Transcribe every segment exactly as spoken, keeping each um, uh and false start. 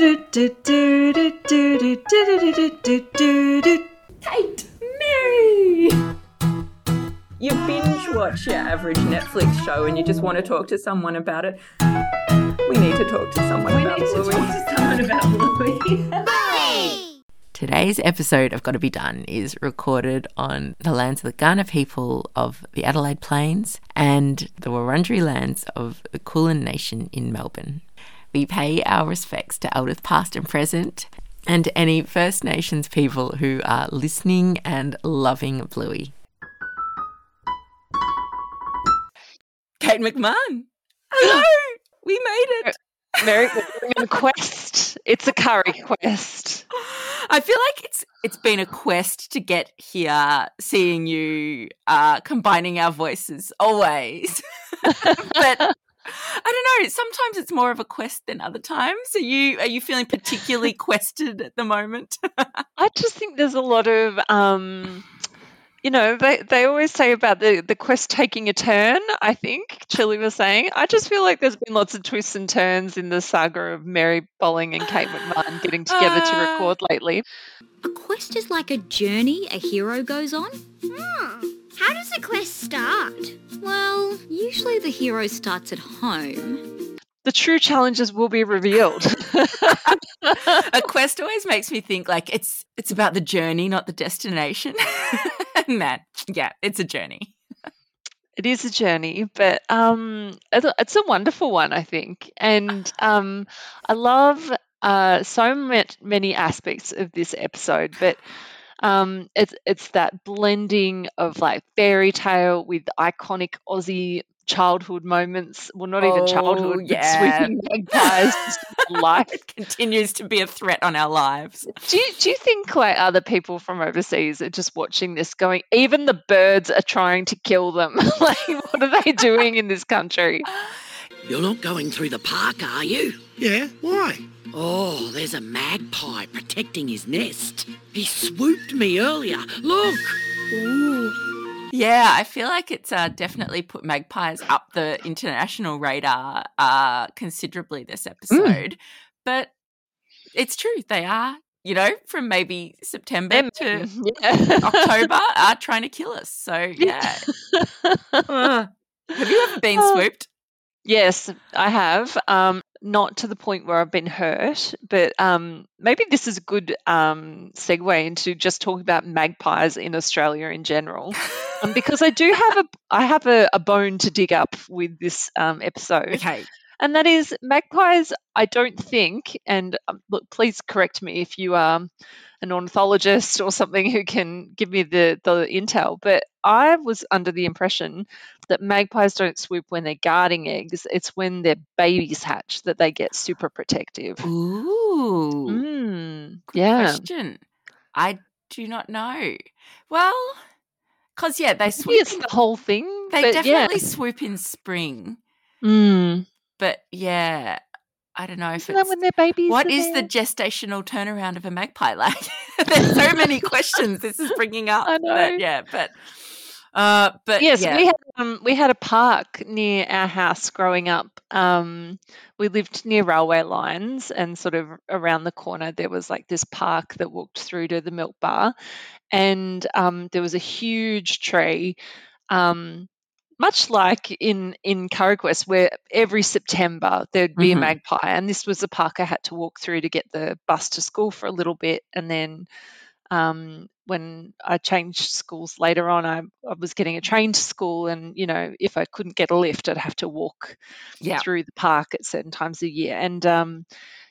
Kate, Mary! You binge watch your average Netflix show and you just want to talk to someone about it. We need to talk to someone we about Bluey. We need to Bluey. talk to someone about Bluey. Today's episode of Gotta Be Done is recorded on the lands of the Kaurna people of the Adelaide Plains and the Wurundjeri lands of the Kulin Nation in Melbourne. We pay our respects to elders past and present and to any First Nations people who are listening and loving Bluey. Kate McMahon. Hello! We made it. Merry quest. It's a curry quest. I feel like it's it's been a quest to get here, seeing you, uh, combining our voices always. But I don't know. Sometimes it's more of a quest than other times. Are you are you feeling particularly quested at the moment? I just think there's a lot of, um, you know, they, they always say about the, the quest taking a turn, I think Chili was saying. I just feel like there's been lots of twists and turns in the saga of Mary Bolling and Kate McMahon getting together uh, to record lately. A quest is like a journey a hero goes on. Hmm. How does a quest start? Well, usually the hero starts at home. The true challenges will be revealed. A quest always makes me think like it's it's about the journey, not the destination. Man, yeah, it's a journey. It is a journey, but um, it's a wonderful one, I think. And um, I love uh, so much, many aspects of this episode, but Um, it's it's that blending of like fairy tale with iconic Aussie childhood moments. Well, not oh, even childhood, yeah. But sweeping magpies. Life. It continues to be a threat on our lives. Do you, do you think like other people from overseas are just watching this going, even the birds are trying to kill them? Like, what are they doing in this country? You're not going through the park, are you? Yeah, why? Oh, there's a magpie protecting his nest. He swooped me earlier. Look. Ooh. Yeah, I feel like it's uh, definitely put magpies up the international radar uh, considerably this episode. Mm. But it's true. They are, you know, from maybe September to yeah. October are trying to kill us. So, yeah. uh, have you ever been uh, swooped? Yes, I have. Um Not to the point where I've been hurt, but um, maybe this is a good um, segue into just talking about magpies in Australia in general, um, because I do have a I have a, a bone to dig up with this um, episode. Okay, and that is magpies. I don't think, and um, look, please correct me if you are an ornithologist or something who can give me the the intel, but I was under the impression that magpies don't swoop when they're guarding eggs. It's when their babies hatch that they get super protective. Ooh. Mm, yeah. Question. I do not know. Well, because, yeah, they swoop. Maybe it's in, the whole thing. They but, definitely yeah. swoop in spring. Mm. But, yeah, I don't know. If Isn't it's, that when their babies What are is there? the gestational turnaround of a magpie? Like, there's so many questions this is bringing up. I know. But, yeah, but... Uh, but yes, yeah. we had um, we had a park near our house growing up. Um, we lived near railway lines, and sort of around the corner there was like this park that walked through to the milk bar, and um, there was a huge tree, um, much like in in Curry Quest, where every September there'd be mm-hmm. a magpie, and this was the park I had to walk through to get the bus to school for a little bit, and then. Um, when I changed schools later on, I, I was getting a train to school and, you know, if I couldn't get a lift, I'd have to walk yeah. through the park at certain times a year. And, um,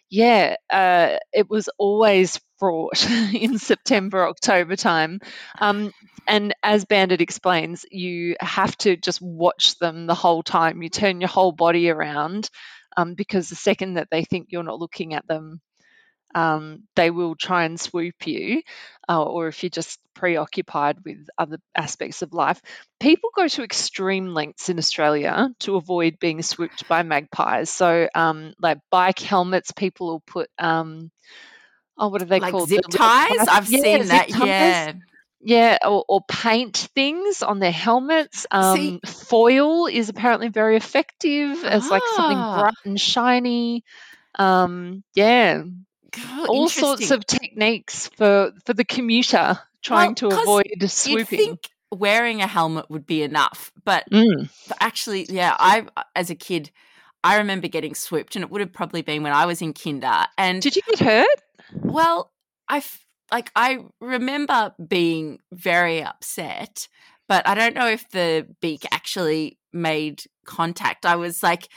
yeah, uh, it was always fraught in September, October time. Um, and as Bandit explains, you have to just watch them the whole time. You turn your whole body around um, because the second that they think you're not looking at them, Um, they will try and swoop you uh, or if you're just preoccupied with other aspects of life. People go to extreme lengths in Australia to avoid being swooped by magpies. So um, like bike helmets, people will put, um, oh, what are they like called? Zip the ties? I've yeah, seen that, ties. yeah. Yeah, or, or paint things on their helmets. Um, foil is apparently very effective as ah. like something bright and shiny. Um, yeah. Oh, all sorts of techniques for, for the commuter trying well, to avoid swooping. You'd think wearing a helmet would be enough, but mm. actually, yeah, I as a kid, I remember getting swooped, and it would have probably been when I was in kinder. And did you get hurt? Well, I like I remember being very upset, but I don't know if the beak actually made contact. I was like,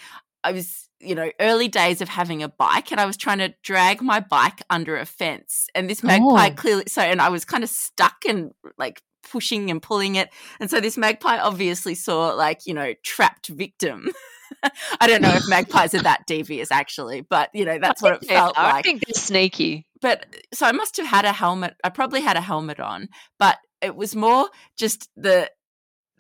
I was. you know, early days of having a bike, and I was trying to drag my bike under a fence, and this magpie oh. clearly, so, and I was kind of stuck and like pushing and pulling it. And so this magpie obviously saw like, you know, trapped victim. I don't know if magpies are that devious actually, but you know, that's what it felt I like. I think they're sneaky. But so I must have had a helmet. I probably had a helmet on, but it was more just the,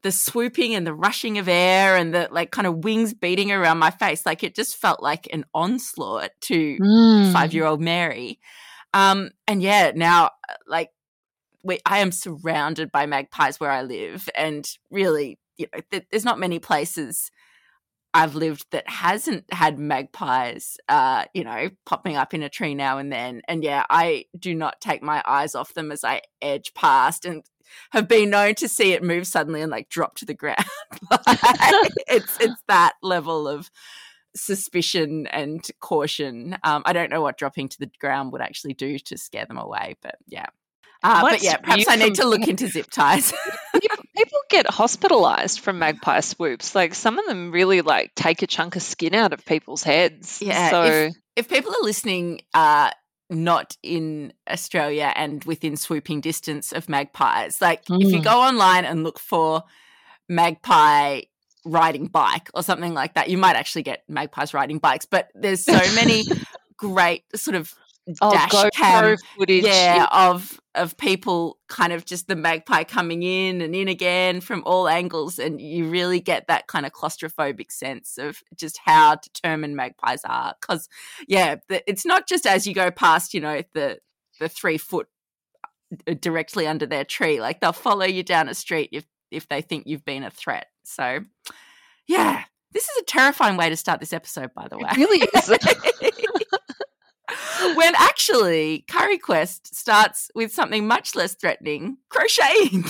the swooping and the rushing of air and the like kind of wings beating around my face. Like it just felt like an onslaught to mm. five-year-old Mary. Um, and, yeah, now like we, I am surrounded by magpies where I live, and really, you know, th- there's not many places I've lived that hasn't had magpies, uh, you know, popping up in a tree now and then. And, yeah, I do not take my eyes off them as I edge past, and have been known to see it move suddenly and like drop to the ground. it's it's that level of suspicion and caution. Um, I don't know what dropping to the ground would actually do to scare them away, but yeah. Uh, but yeah, perhaps I need from- to look into zip ties. People get hospitalized from magpie swoops. Like some of them really like take a chunk of skin out of people's heads. Yeah. So if, if people are listening, uh, not in Australia and within swooping distance of magpies. Like mm. if you go online and look for magpie riding bike or something like that, you might actually get magpies riding bikes, but there's so many great sort of oh, dash GoPro cam footage yeah, of, of people kind of just the magpie coming in and in again from all angles, and you really get that kind of claustrophobic sense of just how determined magpies are, because, yeah, the, it's not just as you go past, you know, the the three foot directly under their tree. Like they'll follow you down a street if, if they think you've been a threat. So, yeah, this is a terrifying way to start this episode, by the way. It really is. When actually Curry Quest starts with something much less threatening, crocheting.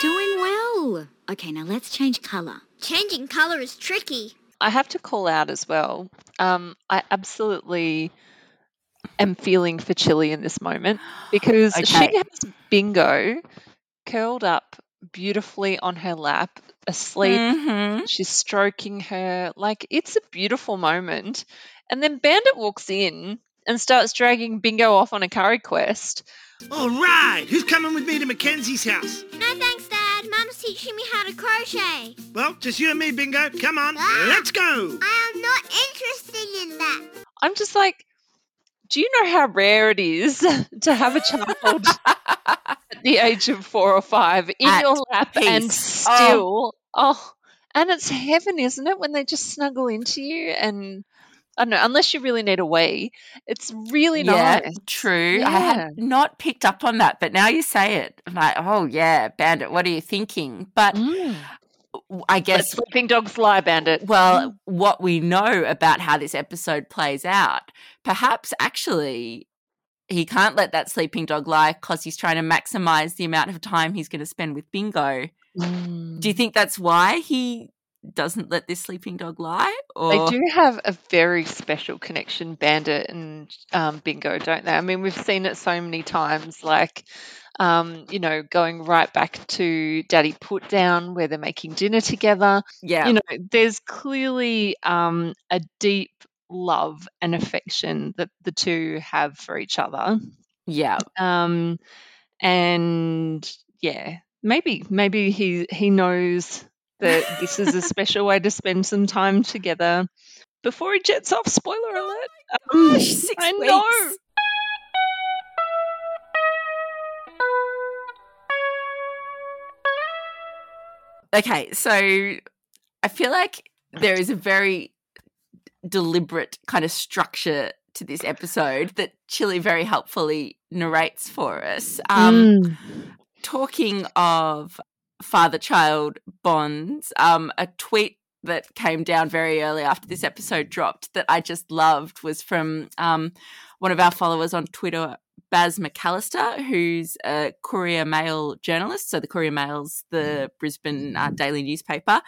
Doing well. Okay, now let's change colour. Changing colour is tricky. I have to call out as well. Um, I absolutely am feeling for Chili in this moment because okay. she has Bingo curled up beautifully on her lap, asleep. Mm-hmm. She's stroking her. Like, it's a beautiful moment. And then Bandit walks in and starts dragging Bingo off on a curry quest. All right, who's coming with me to Mackenzie's house? No thanks, Dad. Mum's teaching me how to crochet. Well, just you and me, Bingo. Come on, ah, let's go. I am not interested in that. I'm just like, do you know how rare it is to have a child at the age of four or five in at your lap peace. and still, oh. oh, and it's heaven, isn't it, when they just snuggle into you and... I don't know, unless you really need a wee, it's really nice. Yeah, true. Yeah. I had not picked up on that, but now you say it. I'm like, oh, yeah, Bandit, what are you thinking? But mm. I guess. Let sleeping dogs lie, Bandit. Well, what we know about how this episode plays out, perhaps actually he can't let that sleeping dog lie because he's trying to maximise the amount of time he's going to spend with Bingo. Mm. Do you think that's why he doesn't let this sleeping dog lie? Or they do have a very special connection, Bandit and um, Bingo, don't they? I mean, we've seen it so many times, like, um, you know, going right back to Daddy Put Down where they're making dinner together. Yeah. You know, there's clearly um, a deep love and affection that the two have for each other. Yeah. Um, and, yeah, maybe maybe he he knows – that this is a special way to spend some time together before he jets off. Spoiler alert. Um, Gosh, six I weeks. know. Okay, so I feel like there is a very deliberate kind of structure to this episode that Chili very helpfully narrates for us. Um, mm. Talking of father-child bonds, um, a tweet that came down very early after this episode dropped that I just loved was from um, one of our followers on Twitter, Baz McAllister, who's a Courier Mail journalist. So the Courier Mail's the Brisbane uh, daily newspaper,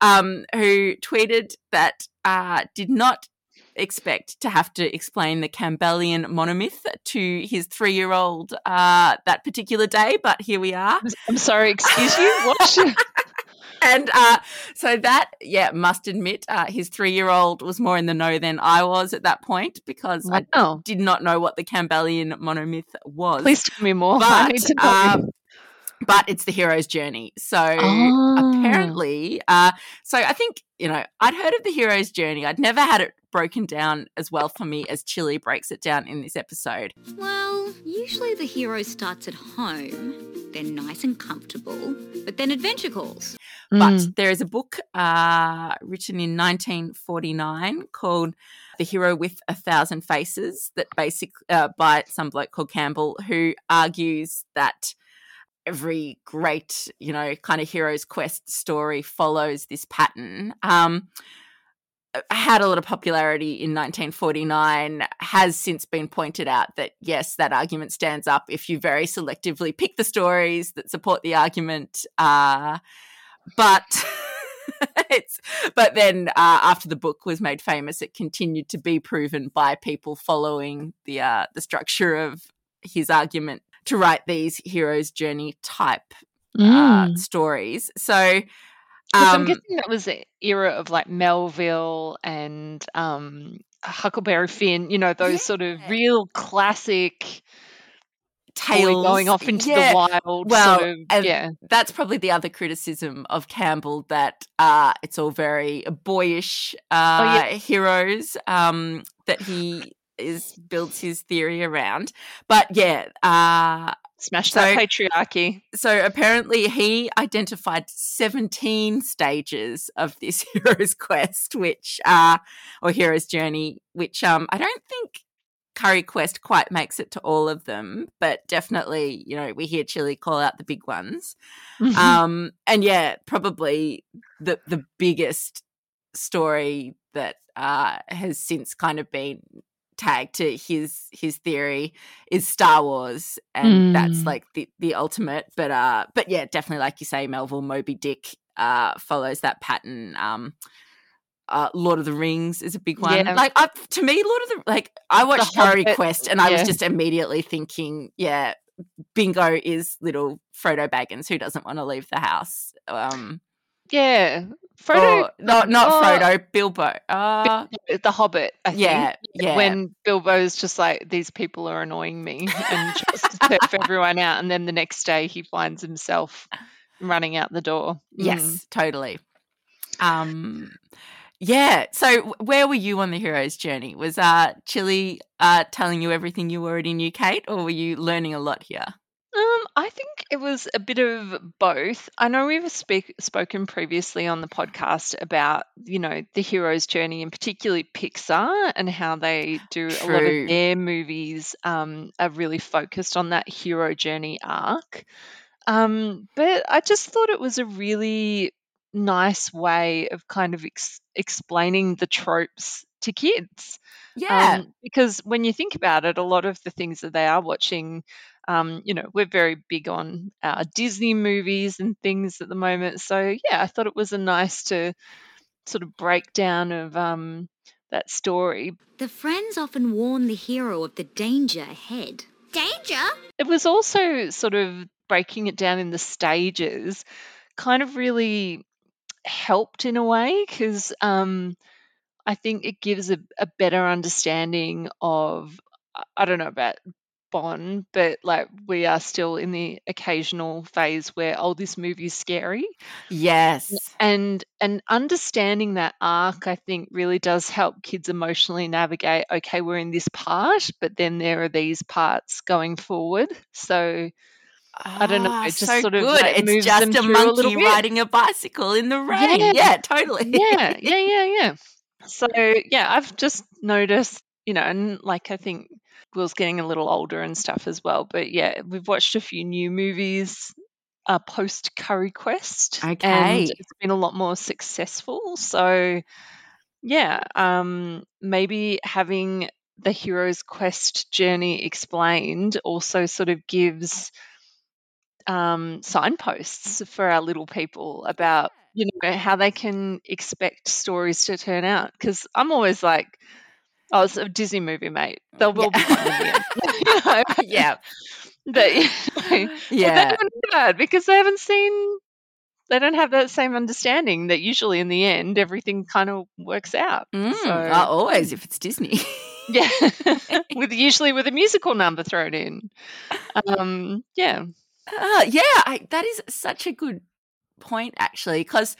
um, who tweeted that uh, did not expect to have to explain the Campbellian monomyth to his three-year-old uh, that particular day, but here we are. I'm sorry, excuse you? What? And uh, so that, yeah, must admit, uh, his three-year-old was more in the know than I was at that point because wow. I did not know what the Campbellian monomyth was. Please tell me more. But, I need to know. Um, but it's the hero's journey. So oh. apparently, uh, so I think, you know, I'd heard of the hero's journey. I'd never had it broken down as well for me as Chili breaks it down in this episode. Well, usually the hero starts at home. They're nice and comfortable, but then adventure calls. Mm. But there is a book uh, written in nineteen forty-nine called The Hero with a Thousand Faces that basic, uh, by some bloke called Campbell, who argues that every great, you know, kind of hero's quest story follows this pattern. Um had a lot of popularity in nineteen forty-nine, has since been pointed out that, yes, that argument stands up if you very selectively pick the stories that support the argument. Uh, but it's but then uh, after the book was made famous, it continued to be proven by people following the uh, the structure of his argument to write these hero's journey type uh, mm. stories. So Um, I'm guessing that was the era of like Melville and um, Huckleberry Finn, you know, those yeah. sort of real classic tales going off into yeah. the wild. Well, sort of, yeah. That's probably the other criticism of Campbell, that uh, it's all very boyish uh, oh, yeah. heroes um, that he is builds his theory around. But yeah. Uh, Smash that so, patriarchy. So apparently he identified seventeen stages of this hero's quest, which uh, or hero's journey, which um, I don't think Curry Quest quite makes it to all of them, but definitely, you know, we hear Chili call out the big ones. Mm-hmm. Um, and, yeah, probably the the biggest story that uh, has since kind of been tag to his his theory is Star Wars, and mm. that's like the, the ultimate. But uh, but yeah, definitely, like you say, Melville, Moby Dick uh, follows that pattern. Um, uh, Lord of the Rings is a big one. Yeah. Like I, to me, Lord of the like I watched Harry Quest, and yeah. I was just immediately thinking, yeah, Bingo is little Frodo Baggins who doesn't want to leave the house. Um, yeah. Frodo, or, not not oh, Frodo, Bilbo. Uh, the Hobbit, I think. Yeah, yeah. When Bilbo's just like, these people are annoying me, and tries to turf everyone out, and then the next day he finds himself running out the door. Yes, mm. totally. Um, yeah. So where were you on the hero's journey? Was uh, Chili uh, telling you everything you already knew, Kate, or were you learning a lot here? Um, I think it was a bit of both. I know we've speak, spoken previously on the podcast about, you know, the hero's journey and particularly Pixar and how they do True. a lot of their movies um, are really focused on that hero journey arc. Um, but I just thought it was a really nice way of kind of ex- explaining the tropes to kids. Yeah. Um, because when you think about it, a lot of the things that they are watching – Um, you know, we're very big on our Disney movies and things at the moment. So, yeah, I thought it was a nice to sort of breakdown of um, that story. The friends often warn the hero of the danger ahead. Danger? It was also sort of breaking it down in the stages kind of really helped in a way because um, I think it gives a, a better understanding of, I don't know about on, but like we are still in the occasional phase where oh this movie's scary. Yes. And and understanding that arc I think really does help kids emotionally navigate, okay, we're in this part, but then there are these parts going forward. So ah, I don't know, it's just so sort of good. Like it's moves just them a monkey a riding a bicycle in the rain. Yeah, yeah totally. yeah, yeah, yeah, yeah. So yeah, I've just noticed, you know, and like I think Will's getting a little older and stuff as well. But, yeah, we've watched a few new movies a post curry quest. Okay. And it's been a lot more successful. So yeah, um, maybe having the hero's quest journey explained also sort of gives um, signposts for our little people about, you know, how they can expect stories to turn out. Because I'm always like, oh, it's a Disney movie, mate. They'll all be fine in the end. You know? Yeah. But, you know, yeah. Well, they bad because they haven't seen, they don't have that same understanding that usually in the end everything kind of works out. Mm, so, uh, always if it's Disney. Yeah. with Usually with a musical number thrown in. Um, yeah. Uh, yeah, I, that is such a good point actually because,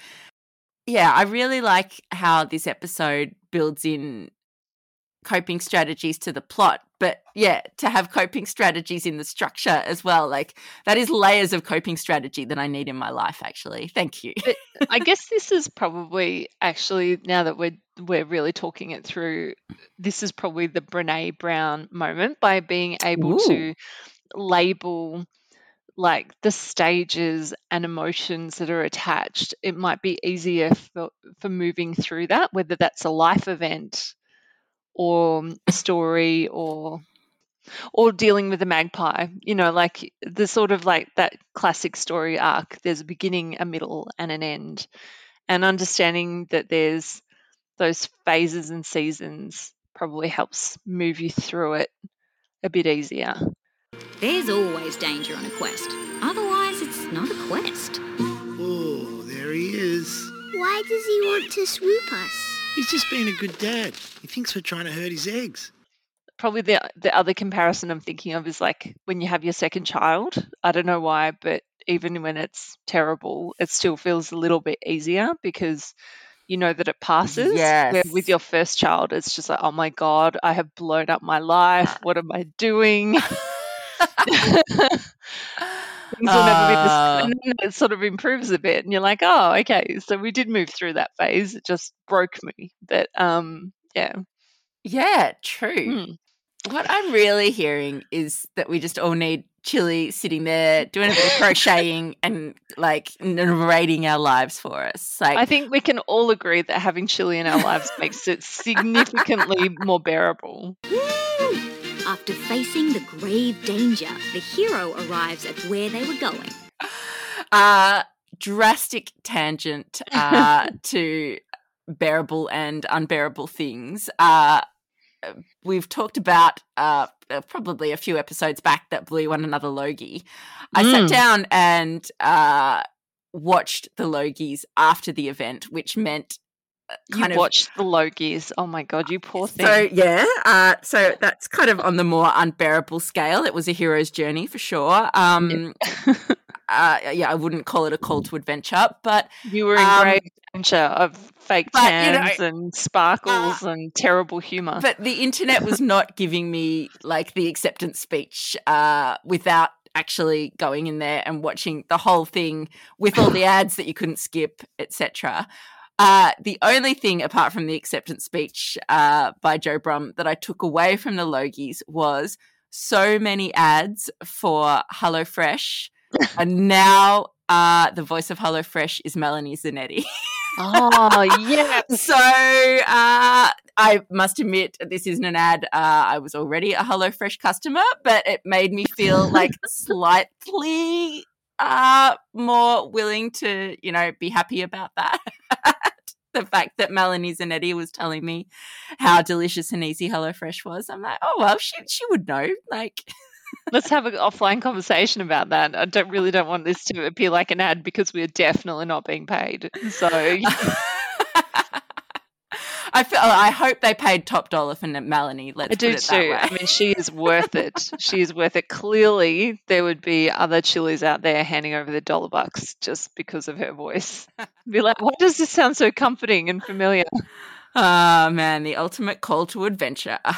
yeah, I really like how this episode builds in coping strategies to the plot, but yeah, to have coping strategies in the structure as well. Like that is layers of coping strategy that I need in my life actually. Thank you. But I guess this is probably actually, now that we're we're really talking it through, this is probably the Brené Brown moment by being able Ooh. to label like the stages and emotions that are attached. It might be easier for, for moving through that, whether that's a life event or a story or or dealing with a magpie, you know, like the sort of like that classic story arc. There's a beginning, a middle and an end, and understanding that there's those phases and seasons probably helps move you through it a bit easier. There's always danger on a quest. Otherwise, it's not a quest. Oh, there he is. Why does he want to swoop us? He's just being a good dad. He thinks we're trying to hurt his eggs. Probably the the other comparison I'm thinking of is like when you have your second child. I don't know why, but even when it's terrible, it still feels a little bit easier because you know that it passes. Yes. Where with your first child, it's just like, oh, my God, I have blown up my life. What am I doing? Things will never be the same. And then it sort of improves a bit, and you're like, oh, okay. So we did move through that phase. It just broke me. But um, yeah, yeah, true. Mm. What I'm really hearing is that we just all need Chili sitting there doing a bit of crocheting and like narrating our lives for us. Like, I think we can all agree that having Chili in our lives makes it significantly more bearable. After facing the grave danger, the hero arrives at where they were going. Uh, drastic tangent uh, to bearable and unbearable things. Uh, we've talked about uh, probably a few episodes back that Bluey won another Logie. I mm. sat down and uh, watched the Logies after the event, which meant Kind you of, watched the Logies. Oh, my God, you poor thing. So, yeah, uh, so that's kind of on the more unbearable scale. It was a hero's journey for sure. Um, yeah. uh, yeah, I wouldn't call it a call to adventure, but you were in um, great adventure of fake but, tans you know, and sparkles uh, and terrible humour. But the internet was not giving me, like, the acceptance speech uh, without actually going in there and watching the whole thing with all the ads that you couldn't skip, et cetera. Uh, the only thing apart from the acceptance speech uh, by Joe Brum that I took away from the Logies was so many ads for HelloFresh. And now uh, the voice of HelloFresh is Melanie Zanetti. Oh, yeah. So uh, I must admit this isn't an ad. Uh, I was already a HelloFresh customer, but it made me feel like slightly uh, more willing to, you know, be happy about that. The fact that Melanie Zanetti was telling me how delicious and easy HelloFresh was, I'm like, oh, well, she she would know. Like, let's have an offline conversation about that. I don't really don't want this to appear like an ad because we are definitely not being paid. So I feel, I hope they paid top dollar for Melanie. Let's I do put it that too. Way. I mean, she is worth it. She is worth it. Clearly, there would be other Chilies out there handing over the dollar bucks just because of her voice. Be like, why does this sound so comforting and familiar? Oh, man, the ultimate call to adventure. And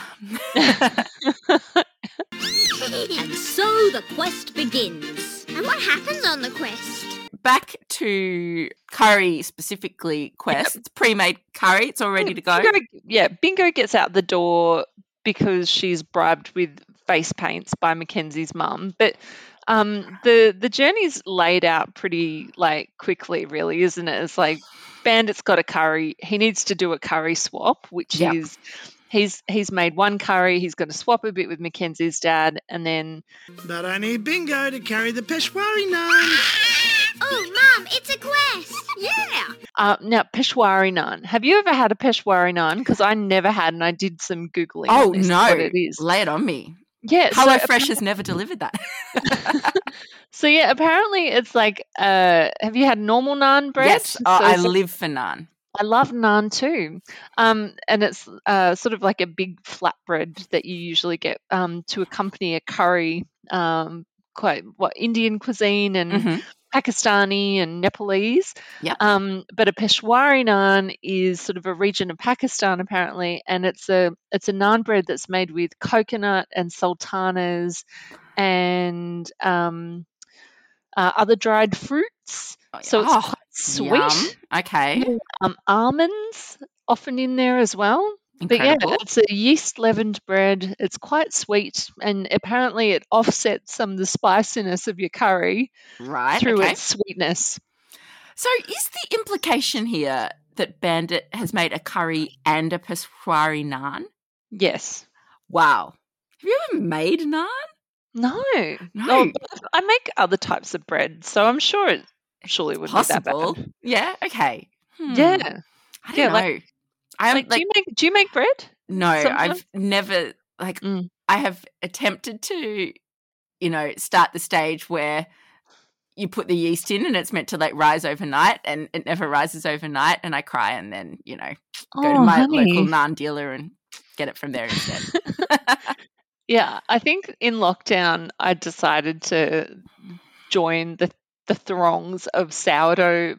so the quest begins. And what happens on the quest? Back to curry specifically quest. Yep. It's pre-made curry. It's all ready to go. Bingo, yeah, Bingo gets out the door because she's bribed with face paints by Mackenzie's mum. But Um, the the journey's laid out pretty like quickly, really, isn't it? It's like Bandit's got a curry. He needs to do a curry swap, which yep. is he's he's made one curry. He's going to swap a bit with Mackenzie's dad, and then. But I need Bingo to carry the Peshwari naan. Oh, Mum, it's a quest. Yeah. Uh, now, Peshwari naan. Have you ever had a Peshwari naan? Because I never had, and I did some Googling. Oh, on no. What it is. Lay it on me. Yeah. HelloFresh so has never delivered that. So, yeah, apparently it's like, uh, have you had normal naan bread? Yes. Oh, so I live for naan. I love naan too. Um, and it's uh, sort of like a big flatbread that you usually get um, to accompany a curry, um, quite what Indian cuisine and mm-hmm. Pakistani and Nepalese, yep. um, but a Peshwari naan is sort of a region of Pakistan apparently, and it's a it's a naan bread that's made with coconut and sultanas and um, uh, other dried fruits. So it's oh, quite sweet. Yum. Okay. Um, almonds often in there as well. Incredible. But yeah, it's a yeast leavened bread. It's quite sweet, and apparently it offsets some of the spiciness of your curry right, through okay. its sweetness. So is the implication here that Bandit has made a curry and a Peshwari naan? Yes. Wow. Have you ever made naan? No. No. Oh, I make other types of bread, so I'm sure it surely it's wouldn't possible. Be that bad. Yeah, okay. Hmm. Yeah. I don't yeah, know. Like, I like, like, do you make do you make bread? No, sometimes? I've never like mm. I have attempted to, you know, start the stage where you put the yeast in and it's meant to like rise overnight, and it never rises overnight, and I cry, and then, you know, go oh, to my honey. local naan dealer and get it from there instead. Yeah, I think in lockdown I decided to join the the throngs of sourdough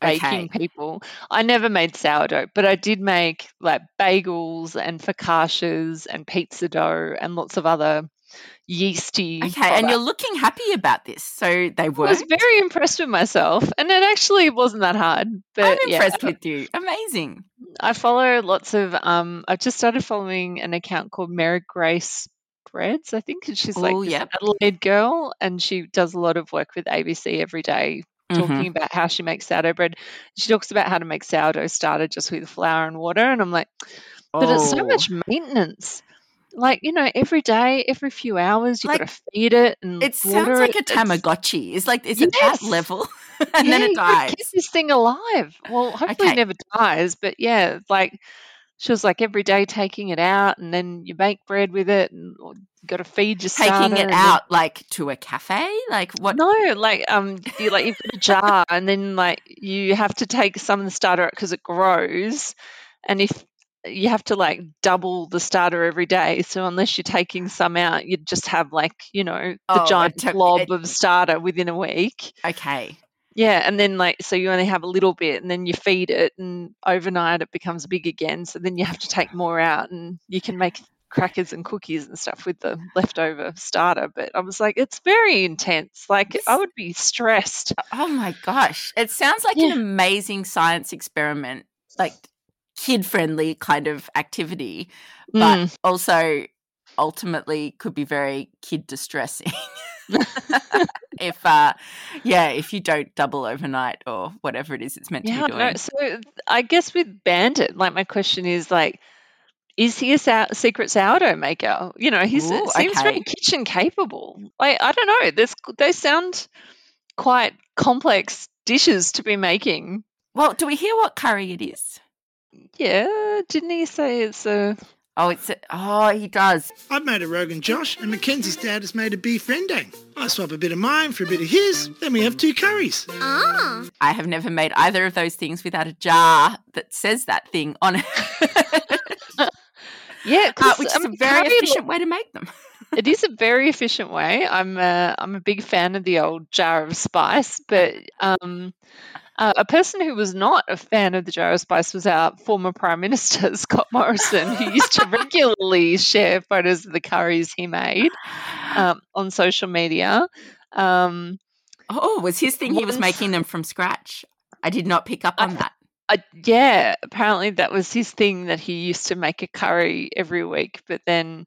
baking okay. people. I never made sourdough, but I did make like bagels and focaccias and pizza dough and lots of other yeasty okay products. And you're looking happy about this, so they were I was very impressed with myself, and it actually wasn't that hard, but I'm impressed yeah, with you. Amazing. I follow lots of um I've just started following an account called Mary Grace Breads, I think, and she's Ooh, like this yep. Adelaide girl, and she does a lot of work with A B C every day talking mm-hmm. about how she makes sourdough bread. She talks about how to make sourdough starter just with flour and water, and I'm like, but oh. it's so much maintenance. Like, you know, every day, every few hours, you've like, got to feed it and it sounds water like it. A Tamagotchi. It's like it's yes. at that level, and yeah, then it dies. Keep this thing alive. Well, hopefully okay. it never dies, but yeah, like she was like every day taking it out, and then you make bread with it, and you got to feed your taking it out then, like to a cafe, like what? No, like um, you like you put a jar, and then like you have to take some of the starter out because it grows, and if you have to like double the starter every day, so unless you're taking some out, you'd just have like, you know, the oh, giant took, blob it, of starter within a week. Okay. Yeah, and then like so you only have a little bit, and then you feed it, and overnight it becomes big again. So then you have to take more out, and you can make crackers and cookies and stuff with the leftover starter. But I was like, it's very intense. Like I would be stressed. Oh my gosh, it sounds like yeah. an amazing science experiment, like kid-friendly kind of activity, but mm. also ultimately could be very kid distressing. if uh yeah if you don't double overnight or whatever it is it's meant yeah, to be doing. No, so I guess with Bandit, like my question is like, is he a sou- secret sourdough maker? You know, he seems okay. very kitchen capable. Like I don't know, there's they sound quite complex dishes to be making. Well, do we hear what curry it is? Yeah, didn't he say it's a Oh, it's a, oh, he does. I've made a Rogan Josh, and Mackenzie's dad has made a beef rendang. I swap a bit of mine for a bit of his, then we have two curries. Ah. I have never made either of those things without a jar that says that thing on it. Yeah, uh, which is um, a very efficient way to make them. It is a very efficient way. I'm a, I'm a big fan of the old jar of spice, but um, uh, a person who was not a fan of the jar of spice was our former Prime Minister, Scott Morrison, who used to regularly share photos of the curries he made um, on social media. Um, oh, was his thing he was making them from scratch? I did not pick up on I, that. Uh, yeah, apparently that was his thing, that he used to make a curry every week, but then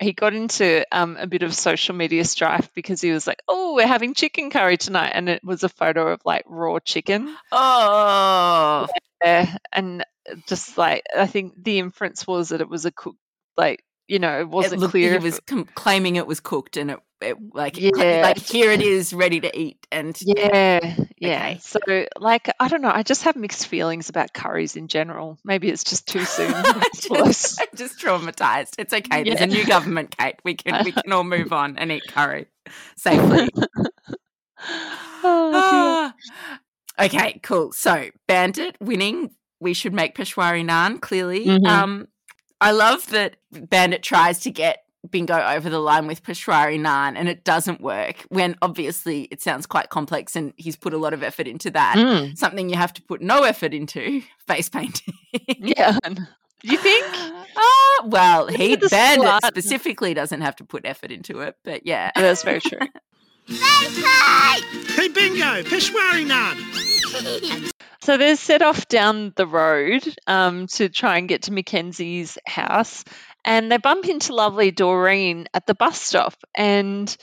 he got into um, a bit of social media strife because he was like, oh, we're having chicken curry tonight. And it was a photo of like raw chicken. Oh. Yeah. And just like, I think the inference was that it was a cook, like, you know, it wasn't it looked, clear. He was com- claiming it was cooked and it, it like, yeah. it, like here it is ready to eat. And yeah. Yeah. yeah. Okay. So like, I don't know. I just have mixed feelings about curries in general. Maybe it's just too soon. I'm, just, I'm just traumatized. It's okay. Yeah. There's a new government, Kate. We can, we can all move on and eat curry safely. oh, ah. Okay, cool. So Bandit winning. We should make Peshwari naan, clearly. Mm-hmm. Um, I love that Bandit tries to get Bingo over the line with Peshwari naan and it doesn't work when obviously it sounds quite complex and he's put a lot of effort into that, mm. something you have to put no effort into, face painting. Yeah. You think? Oh, well, he Bandit slut. specifically doesn't have to put effort into it, but yeah. Oh, that's very true. Face paint! Hey, Bingo, Peshwari naan. So they're set off down the road um, to try and get to Mackenzie's house, and they bump into lovely Doreen at the bus stop. And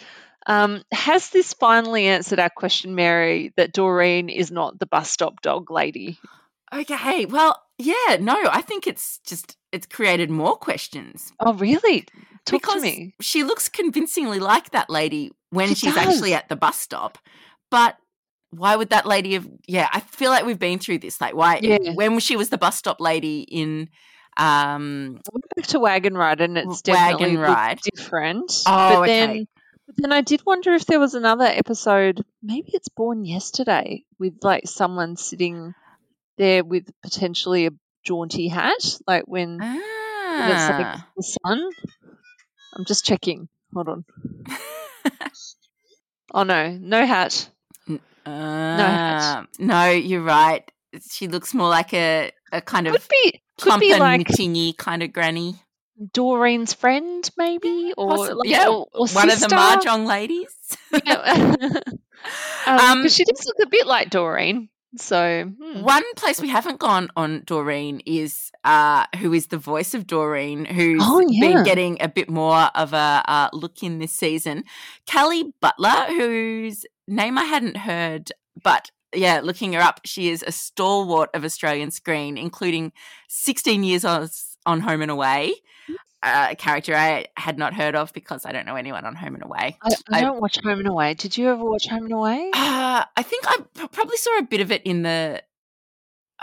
um, has this finally answered our question, Mary, that Doreen is not the bus stop dog lady? Okay. Well, yeah, no, I think it's just it's created more questions. Oh, really? Talk because to me. She looks convincingly like that lady when she she's does. actually at the bus stop, but why would that lady have – yeah, I feel like we've been through this. Like why yeah. – when she was the bus stop lady in um, – I went back to Wagon Ride and it's definitely Wagon Ride. different. Oh, but okay. Then, but then I did wonder if there was another episode, maybe it's Born Yesterday, with like someone sitting there with potentially a jaunty hat, like when, ah. when it's like the sun. I'm just checking. Hold on. Oh, no, no hat. Uh, no, no, you're right. She looks more like a, a kind could of be, could plump be and like knitting-y kind of granny. Doreen's friend, maybe, or Possibly, like, yeah, or, or one sister. of the mahjong ladies. Yeah. um, um, she does look a bit like Doreen. So hmm. one place we haven't gone on Doreen is uh, who is the voice of Doreen, who's oh, yeah. been getting a bit more of a uh, look in this season. Callie Butler, who's name I hadn't heard, but yeah, looking her up, she is a stalwart of Australian screen, including sixteen years on, on Home and Away, a character I had not heard of because I don't know anyone on Home and Away. I, I don't I, watch Home and Away. Did you ever watch Home and Away? Uh, I think I probably saw a bit of it in the,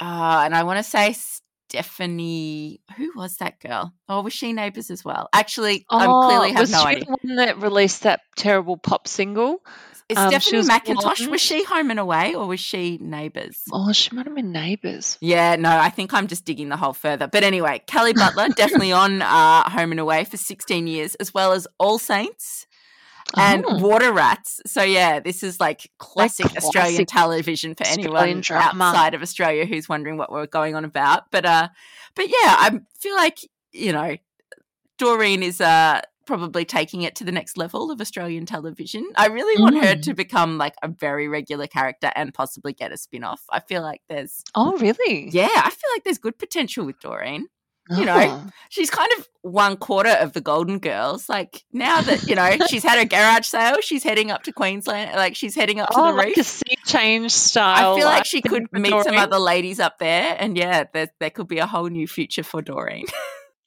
uh, and I want to say Stephanie, who was that girl? Oh, was she Neighbours as well? Actually, oh, I clearly have no idea. Was she the one that released that terrible pop single? Is um, Stephanie McIntosh, was, was she Home and Away or was she Neighbours? Oh, she might have been Neighbours. Yeah, no, I think I'm just digging the hole further. But anyway, Callie Butler definitely on uh, Home and Away for sixteen years, as well as All Saints and oh. Water Rats. So, yeah, this is like classic, classic Australian television for Australian anyone drama. outside of Australia who's wondering what we're going on about. But, uh, but yeah, I feel like, you know, Doreen is a uh, – probably taking it to the next level of Australian television. I really want mm. her to become like a very regular character and possibly get a spin-off. I feel like there's Oh, really? Yeah, I feel like there's good potential with Doreen. Oh. You know, she's kind of one quarter of the Golden Girls. Like now that, you know, she's had her garage sale, she's heading up to Queensland, like she's heading up oh, to the like roof. A sea change style. I feel like she could meet Doreen. some other ladies up there and yeah, there, there could be a whole new future for Doreen.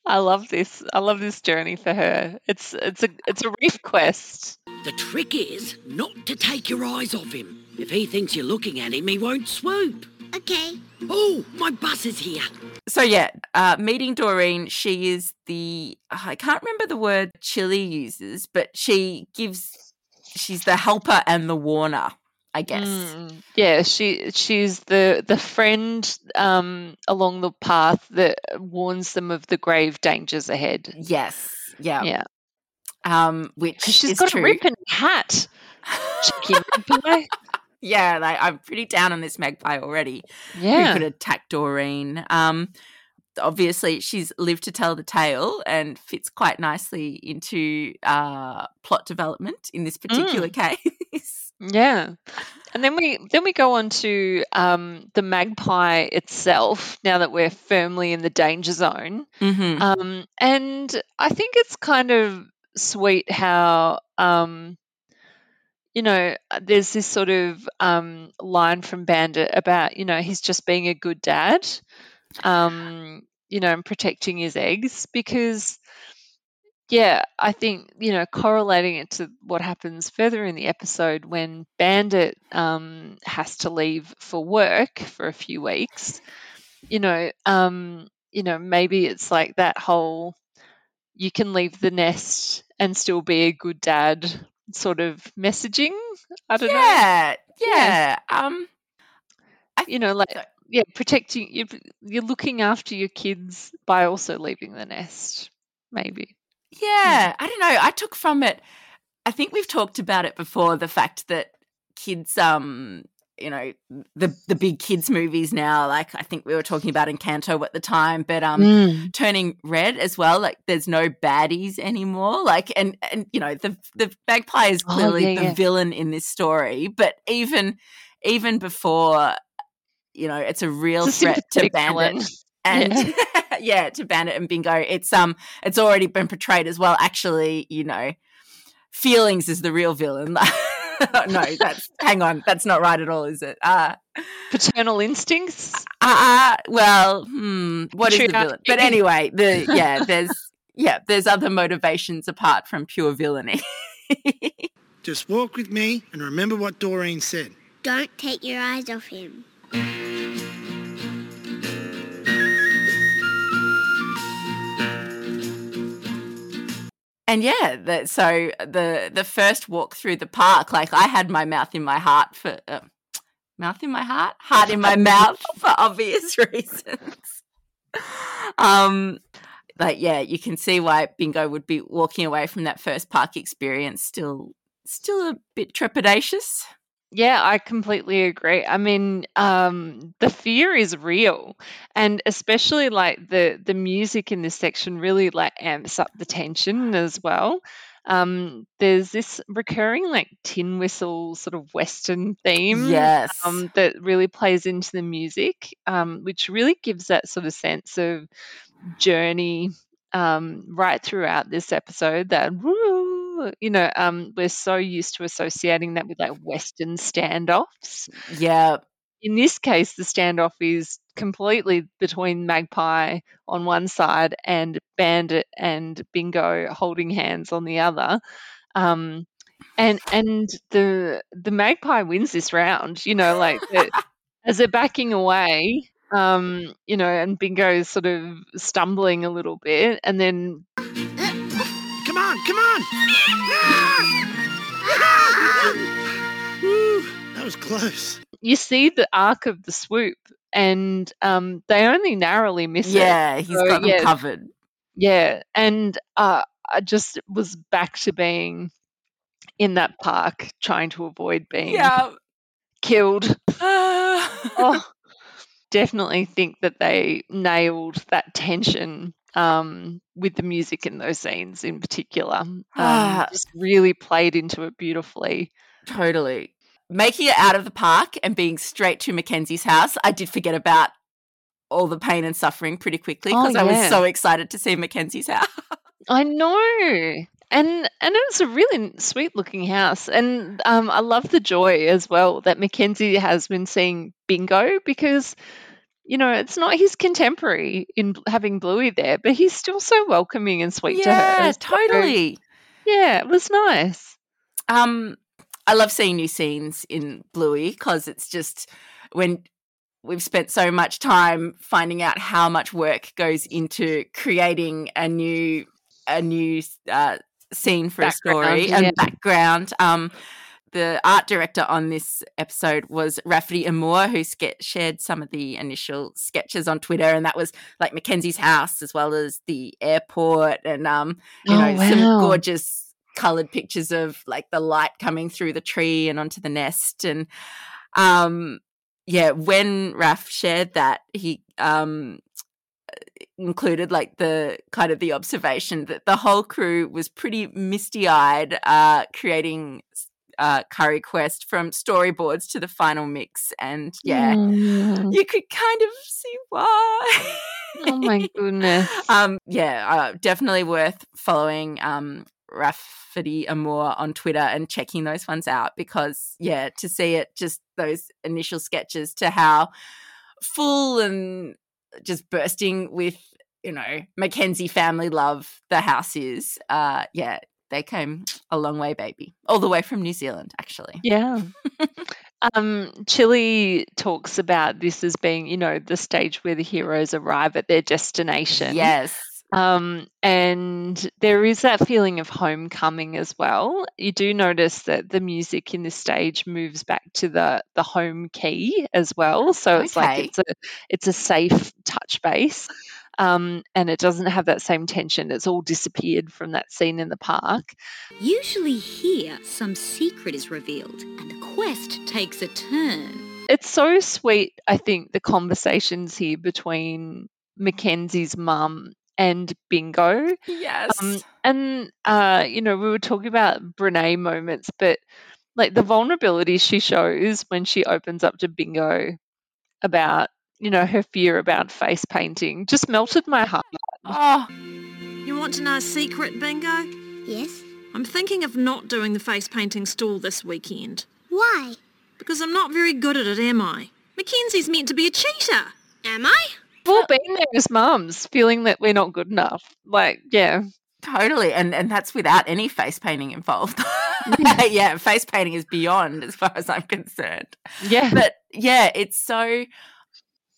I love this. I love this journey for her. It's it's a it's a reef quest. The trick is not to take your eyes off him. If he thinks you're looking at him, he won't swoop. Okay. Oh, my bus is here. So yeah, uh, meeting Doreen. She is the oh, I can't remember the word Chili uses, but she gives. She's the helper and the warner, I guess. Mm, yeah, she she's the the friend um, along the path that warns them of the grave dangers ahead. Yes, yeah, yeah. Um, which she's is got true. a ripping hat. yeah, like, I'm pretty down on this magpie already. Yeah, who could attack Doreen? Um, obviously, she's lived to tell the tale and fits quite nicely into uh, plot development in this particular mm. case. Yeah, and then we then we go on to um, the magpie itself. Now that we're firmly in the danger zone, mm-hmm. um, and I think it's kind of sweet how, um, you know, there's this sort of um, line from Bandit about, you know, he's just being a good dad, um, you know, and protecting his eggs because, yeah, I think, you know, correlating it to what happens further in the episode when Bandit um, has to leave for work for a few weeks, you know, um, you know, maybe it's like that whole you can leave the nest and still be a good dad sort of messaging. I don't yeah, know. Yeah, yeah. Um, I you know, like, so. yeah, protecting, you're, you're looking after your kids by also leaving the nest, maybe. Yeah, I don't know. I took from it, I think we've talked about it before, the fact that kids, um, you know, the the big kids movies now, like I think we were talking about Encanto at the time, but um, mm. Turning Red as well, like there's no baddies anymore. Like, and, and you know, the the magpie is clearly oh, yeah, the yeah. villain in this story, but even even before, you know, it's a real it's a threat to Bandit. And yeah. yeah, to Bandit and Bingo, it's um, it's already been portrayed as well. Actually, you know, Feelings is the real villain. No, that's hang on, that's not right at all, is it? Uh, Paternal instincts. Uh, uh well, hmm, what True is the villain? But anyway, the yeah, there's yeah, there's other motivations apart from pure villainy. Just walk with me and remember what Doreen said. Don't take your eyes off him. And yeah, the, so the the first walk through the park, like I had my mouth in my heart for uh, mouth in my heart, heart in my mouth for obvious reasons. Um, like yeah, you can see why Bingo would be walking away from that first park experience still still a bit trepidatious. Yeah, I completely agree. I mean, um, the fear is real, and especially like the the music in this section really like amps up the tension as well. Um, there's this recurring like tin whistle sort of Western theme, yes, um, that really plays into the music, um, which really gives that sort of sense of journey um, right throughout this episode. That woo. You know, um, we're so used to associating that with like Western standoffs. Yeah. In this case, the standoff is completely between Magpie on one side and Bandit and Bingo holding hands on the other. Um, and and the the Magpie wins this round. You know, like the, as they're backing away, um, you know, and Bingo's sort of stumbling a little bit, and then. Come on, come on. That was close. You see the arc of the swoop and um, they only narrowly miss yeah, it. Yeah, he's so, got them yeah, covered. Yeah, and uh, I just was back to being in that park trying to avoid being yeah. killed. Oh, definitely think that they nailed that tension. Um, with the music in those scenes in particular. Um, ah, just really played into it beautifully. Totally. Making it out of the park and being straight to Mackenzie's house, I did forget about all the pain and suffering pretty quickly because oh, yeah. I was so excited to see Mackenzie's house. I know. And and it was a really sweet-looking house. And um, I love the joy as well that Mackenzie has when seeing Bingo because – you know, it's not his contemporary in having Bluey there, but he's still so welcoming and sweet yeah, to her. Yeah, totally. So, yeah, it was nice. Um, I love seeing new scenes in Bluey because it's just when we've spent so much time finding out how much work goes into creating a new a new uh, scene for background, a story yeah. and background. Um The art director on this episode was Rafferty Amour, who ske- shared some of the initial sketches on Twitter, and that was like Mackenzie's house as well as the airport and, um, you oh, know, wow. some gorgeous coloured pictures of like the light coming through the tree and onto the nest. And, um, yeah, when Raf shared that, he um, included like the kind of the observation that the whole crew was pretty misty-eyed uh, creating – Uh, curry quest from storyboards to the final mix, and yeah, mm. you could kind of see why. Oh my goodness! um, yeah, uh, definitely worth following um, Rafferty Amour on Twitter and checking those ones out because, yeah, to see it, just those initial sketches to how full and just bursting with, you know, Mackenzie family love the house is, uh, yeah, they came a long way, baby, all the way from New Zealand, actually. Yeah. Um, Chili talks about this as being, you know, the stage where the heroes arrive at their destination. Yes. Um, and there is that feeling of homecoming as well. You do notice that the music in this stage moves back to the, the home key as well. So it's okay. like it's a, it's a safe touch base. Um, and it doesn't have that same tension. It's all disappeared from that scene in the park. Usually here, some secret is revealed and the quest takes a turn. It's so sweet, I think, the conversations here between Mackenzie's mum and Bingo. Yes. Um, and, uh, you know, we were talking about Brené moments, but, like, the vulnerability she shows when she opens up to Bingo about, you know, her fear about face painting just melted my heart. Oh. You want to know a secret, Bingo? Yes. I'm thinking of not doing the face painting stall this weekend. Why? Because I'm not very good at it, am I? Mackenzie's meant to be a cheater. Am I? We've all been there as mums, feeling that we're not good enough. Like, yeah. Totally. And and that's without any face painting involved. Yeah, face painting is beyond as far as I'm concerned. Yeah. But, yeah, it's so...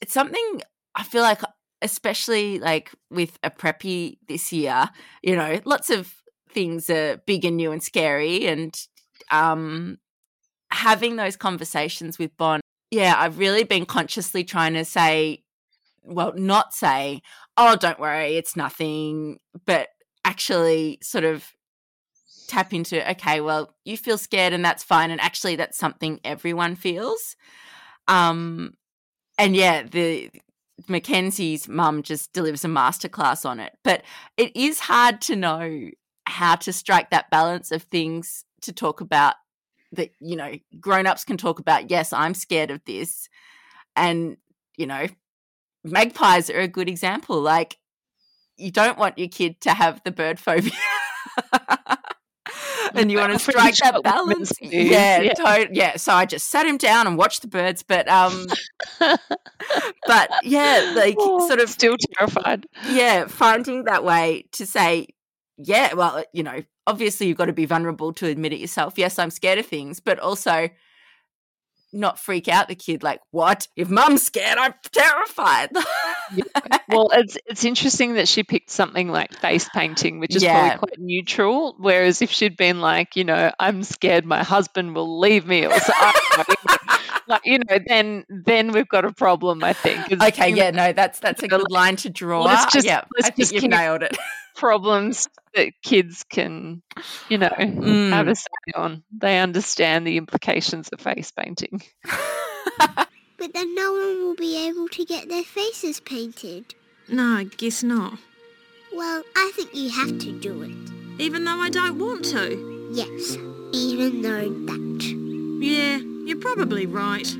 It's something I feel like, especially like with a preppy this year, you know, lots of things are big and new and scary, and um, having those conversations with Bon, yeah, I've really been consciously trying to say, well, not say, oh, don't worry, it's nothing, but actually sort of tap into, okay, well, you feel scared and that's fine, and actually that's something everyone feels. Um And, yeah, the Mackenzie's mum just delivers a masterclass on it. But it is hard to know how to strike that balance of things to talk about that, you know, grown-ups can talk about, yes, I'm scared of this. And, you know, magpies are a good example. Like, you don't want your kid to have the bird phobia. And you want to strike that balance. Yeah, yeah. To- yeah. So I just sat him down and watched the birds. But, um, but yeah, like oh, sort of. Still terrified. Yeah, finding that way to say, yeah, well, you know, obviously you've got to be vulnerable to admit it yourself. Yes, I'm scared of things, but also not freak out the kid like, what? If mum's scared, I'm terrified. Yeah. Well, it's it's interesting that she picked something like face painting, which is yeah. probably quite neutral, whereas if she'd been like, you know, I'm scared my husband will leave me or something, like, you know, then then we've got a problem, I think. Okay, yeah, no, that's that's a good line to draw. Let's just, yeah, let's I think just you've nailed it. Problems that kids can, you know, mm. have a say on. They understand the implications of face painting. But then no one will be able to get their faces painted. No, I guess not. Well, I think you have to do it. Even though I don't want to? Yes, even though that. Yeah, you're probably right.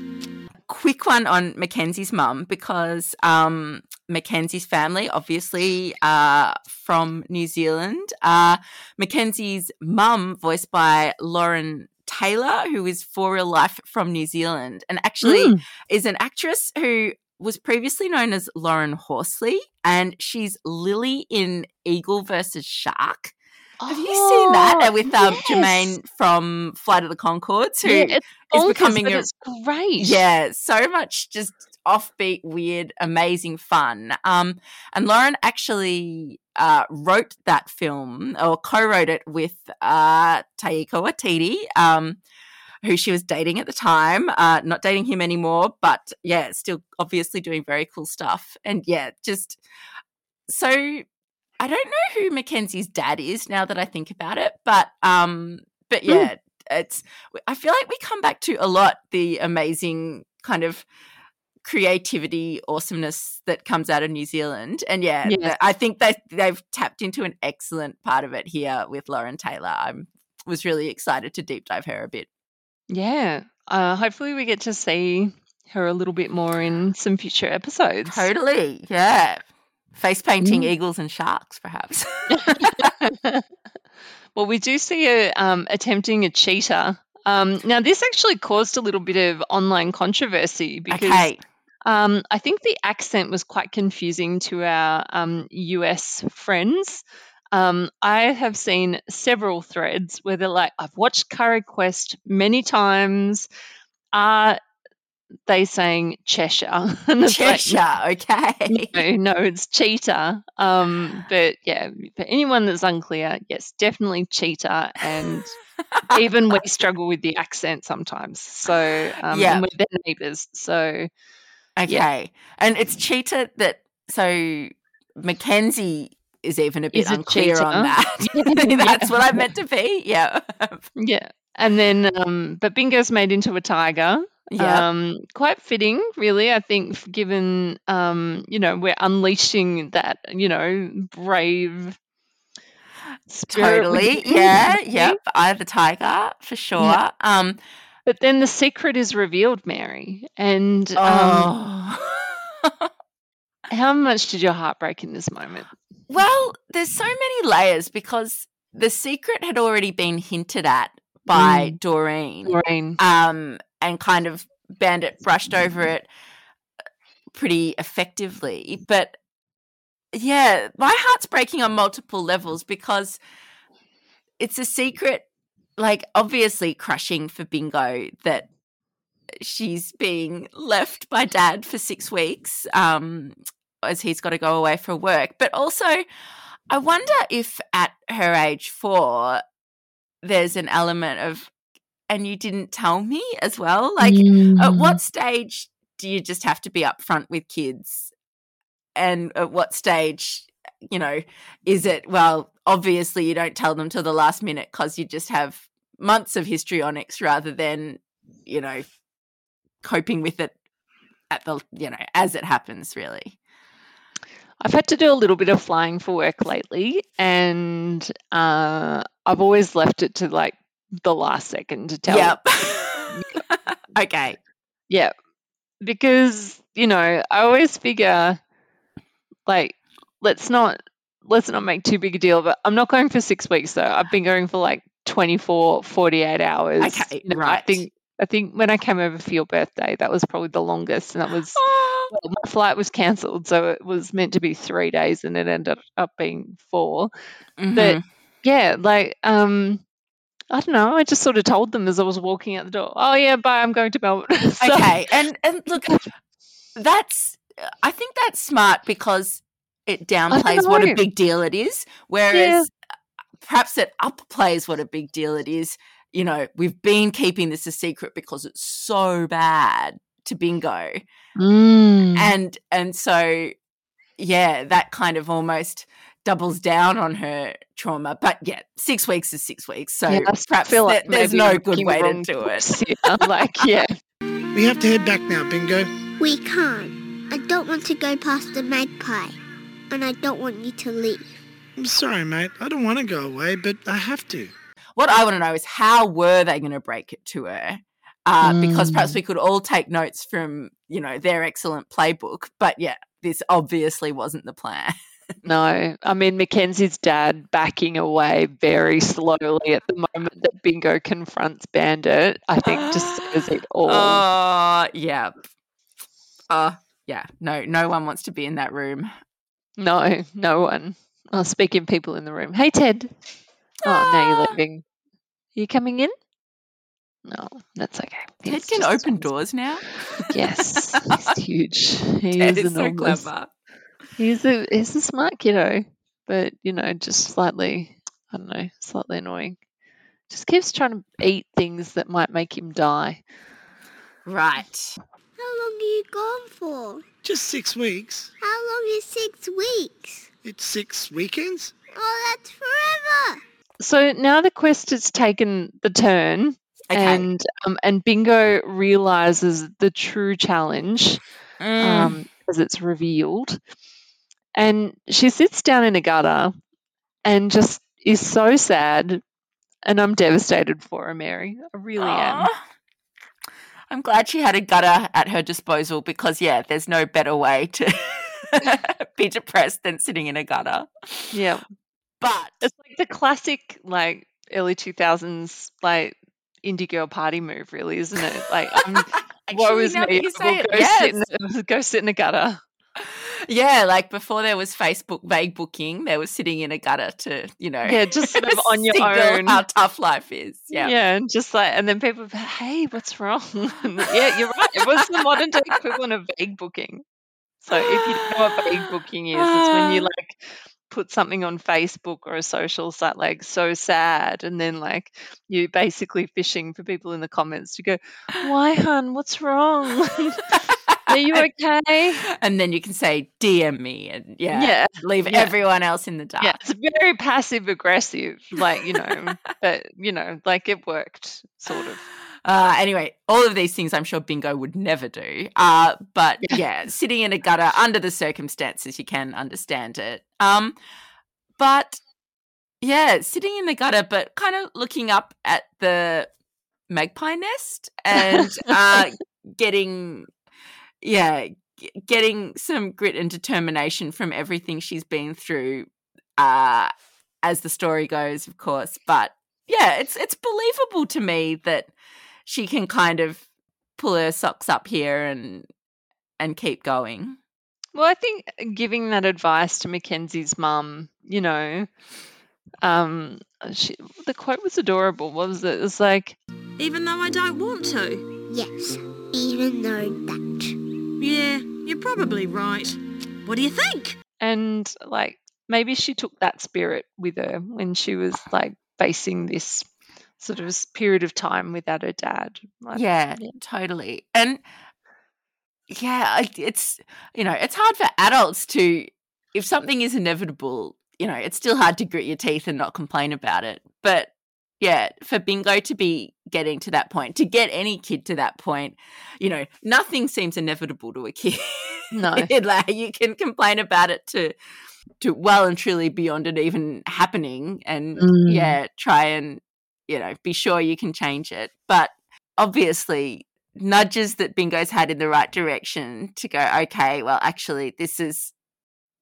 Quick one on Mackenzie's mum because um, Mackenzie's family, obviously uh, from New Zealand. Uh, Mackenzie's mum, voiced by Lauren Taylor, who is for real life from New Zealand and actually mm. is an actress who was previously known as Lauren Horsley, and she's Lily in Eagle versus Shark. Have you seen that with um, yes. Jermaine from Flight of the Conchords, who yeah, it's is becoming a, it's great. Yeah, so much just offbeat, weird, amazing fun. Um, and Lauren actually uh, wrote that film or co-wrote it with uh, Taika Waititi, um, who she was dating at the time, uh, not dating him anymore, but, yeah, still obviously doing very cool stuff. And, yeah, just so... I don't know who Mackenzie's dad is now that I think about it, but um, but yeah, mm. it's. I feel like we come back to a lot the amazing kind of creativity, awesomeness that comes out of New Zealand, and yeah, yes. I think they they've tapped into an excellent part of it here with Lauren Taylor. I was really excited to deep dive her a bit. Yeah, uh, hopefully we get to see her a little bit more in some future episodes. Totally, yeah. Face painting mm. eagles and sharks, perhaps. Well, we do see her um, attempting a cheetah. Um, now, this actually caused a little bit of online controversy because okay. um, I think the accent was quite confusing to our um, U S friends. Um, I have seen several threads where they're like, I've watched Curry Quest many times. Are they saying Cheshire? And it's Cheshire, like, okay. No, no, it's cheetah. Um, but, yeah, for anyone that's unclear, yes, definitely cheetah. And even we struggle with the accent sometimes. So um, yeah. And we're their neighbours. So, okay. Yeah. And it's cheetah that – so Mackenzie – is even a bit Is unclear a on that. That's what I meant to be. Yeah. Yeah. And then, um, but Bingo's made into a tiger. Yeah. Um, quite fitting, really, I think, given, um, you know, we're unleashing that, you know, brave spirit. Totally. Yeah. Yep. I the tiger for sure. Yeah. Um, but then the secret is revealed, Mary. And oh. um, how much did your heart break in this moment? Well, there's so many layers because the secret had already been hinted at by mm. Doreen, Doreen. Um, and kind of Bandit brushed over it pretty effectively. But, yeah, my heart's breaking on multiple levels because it's a secret, like obviously crushing for Bingo that she's being left by Dad for six weeks um as he's got to go away for work. But also I wonder if at her age four there's an element of, and you didn't tell me as well. Like mm. at what stage do you just have to be upfront with kids? And at what stage, you know, is it, well, obviously you don't tell them till the last minute because you just have months of histrionics rather than, you know, coping with it at the, you know, as it happens really. I've had to do a little bit of flying for work lately, and uh, I've always left it to like the last second to tell. Yep. Yep. Okay. Yeah. Because, you know, I always figure like let's not let's not make too big a deal, but I'm not going for six weeks though. I've been going for like twenty-four, forty-eight hours. Okay. You know, right. I think I think when I came over for your birthday, that was probably the longest, and that was well, my flight was cancelled, so it was meant to be three days, and it ended up being four. Mm-hmm. But yeah, like um, I don't know. I just sort of told them as I was walking out the door. Oh yeah, bye. I'm going to Melbourne. So, okay, and and look, that's I think that's smart because it downplays what a big deal it is, whereas yeah. perhaps it upplays what a big deal it is. You know, we've been keeping this a secret because it's so bad to Bingo. Mm. And and so, yeah, that kind of almost doubles down on her trauma. But, yeah, six weeks is six weeks. So yeah, perhaps there, like there's no I'm good way to do it. Yeah, like, yeah. We have to head back now, Bingo. We can't. I don't want to go past the magpie and I don't want you to leave. I'm sorry, mate. I don't want to go away, but I have to. What I want to know is how were they going to break it to her? Uh, mm. Because perhaps we could all take notes from, you know, their excellent playbook. But, yeah, this obviously wasn't the plan. No. I mean, Mackenzie's dad backing away very slowly at the moment that Bingo confronts Bandit, I think just says it all. Oh, yeah. Oh, yeah. No, no one wants to be in that room. No, no one. I'll speak in people in the room. Hey, Ted. Oh, now you're leaving. Are you coming in? No, that's okay. Ted it's can just, open doors now. Yes, he's huge. He Ted is, is so clever. He's a he's a smart kiddo, but you know, just slightly, I don't know, slightly annoying. Just keeps trying to eat things that might make him die. Right. How long are you gone for? Just six weeks. How long is six weeks? It's six weekends. Oh, that's forever. So now the quest has taken the turn, okay. and um, and Bingo realizes the true challenge mm. um, as it's revealed, and she sits down in a gutter and just is so sad, and I'm devastated for her, Mary. I really Aww. am. I'm glad she had a gutter at her disposal because, yeah, there's no better way to be depressed than sitting in a gutter. Yeah. But it's like the classic like early two thousands like indie girl party move, really, isn't it? Like, I'm, actually, woe is me. We'll go, yes. sit in the, go sit in the gutter. Yeah, like before there was Facebook vague booking, there was sitting in a gutter to, you know, yeah, just sort of on your own. How tough life is. Yeah, yeah, and just like, and then people, hey, what's wrong? Yeah, you're right. It was the modern day equivalent of vague booking. So if you don't know what vague booking is, it's when you like put something on Facebook or a social site like so sad, and then like you basically fishing for people in the comments to go, why, hun? What's wrong? Are you okay? And then you can say, D M me, and yeah, yeah. leave yeah. everyone else in the dark. Yeah, it's very passive aggressive, like, you know, but, you know, like it worked, sort of. Uh, anyway, all of these things I'm sure Bingo would never do. Uh, but, yeah. yeah, sitting in a gutter under the circumstances, you can understand it. Um, but, yeah, sitting in the gutter but kind of looking up at the magpie nest and uh, getting... Yeah, g- getting some grit and determination from everything she's been through, uh, as the story goes, of course. But, yeah, it's it's believable to me that she can kind of pull her socks up here and and keep going. Well, I think giving that advice to Mackenzie's mum, you know, um, she, the quote was adorable. What was it? It was like, even though I don't want to. Yes, even though that. Yeah, you're probably right. What do you think? And, like, maybe she took that spirit with her when she was, like, facing this sort of period of time without her dad. Like, yeah, yeah, totally. And, yeah, it's, you know, it's hard for adults to, if something is inevitable, you know, it's still hard to grit your teeth and not complain about it. But, yeah, for Bingo to be getting to that point, to get any kid to that point, you know, nothing seems inevitable to a kid. No. Like, you can complain about it to to well and truly beyond it even happening and, mm. yeah, try and, you know, be sure you can change it. But obviously nudges that Bingo's had in the right direction to go, okay, well, actually this is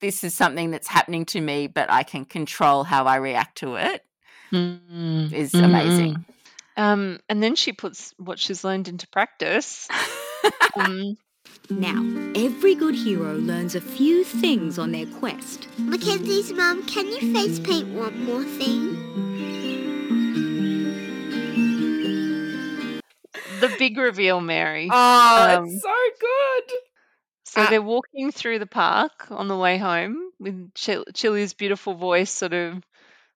this is something that's happening to me, but I can control how I react to it. Mm. Is amazing. Mm. Um, and then she puts what she's learned into practice. um, now, every good hero learns a few things on their quest. Mackenzie's mum, can you face paint one more thing? The big reveal, Mary. Oh, um, it's so good. So uh, they're walking through the park on the way home with Ch- Chili's beautiful voice sort of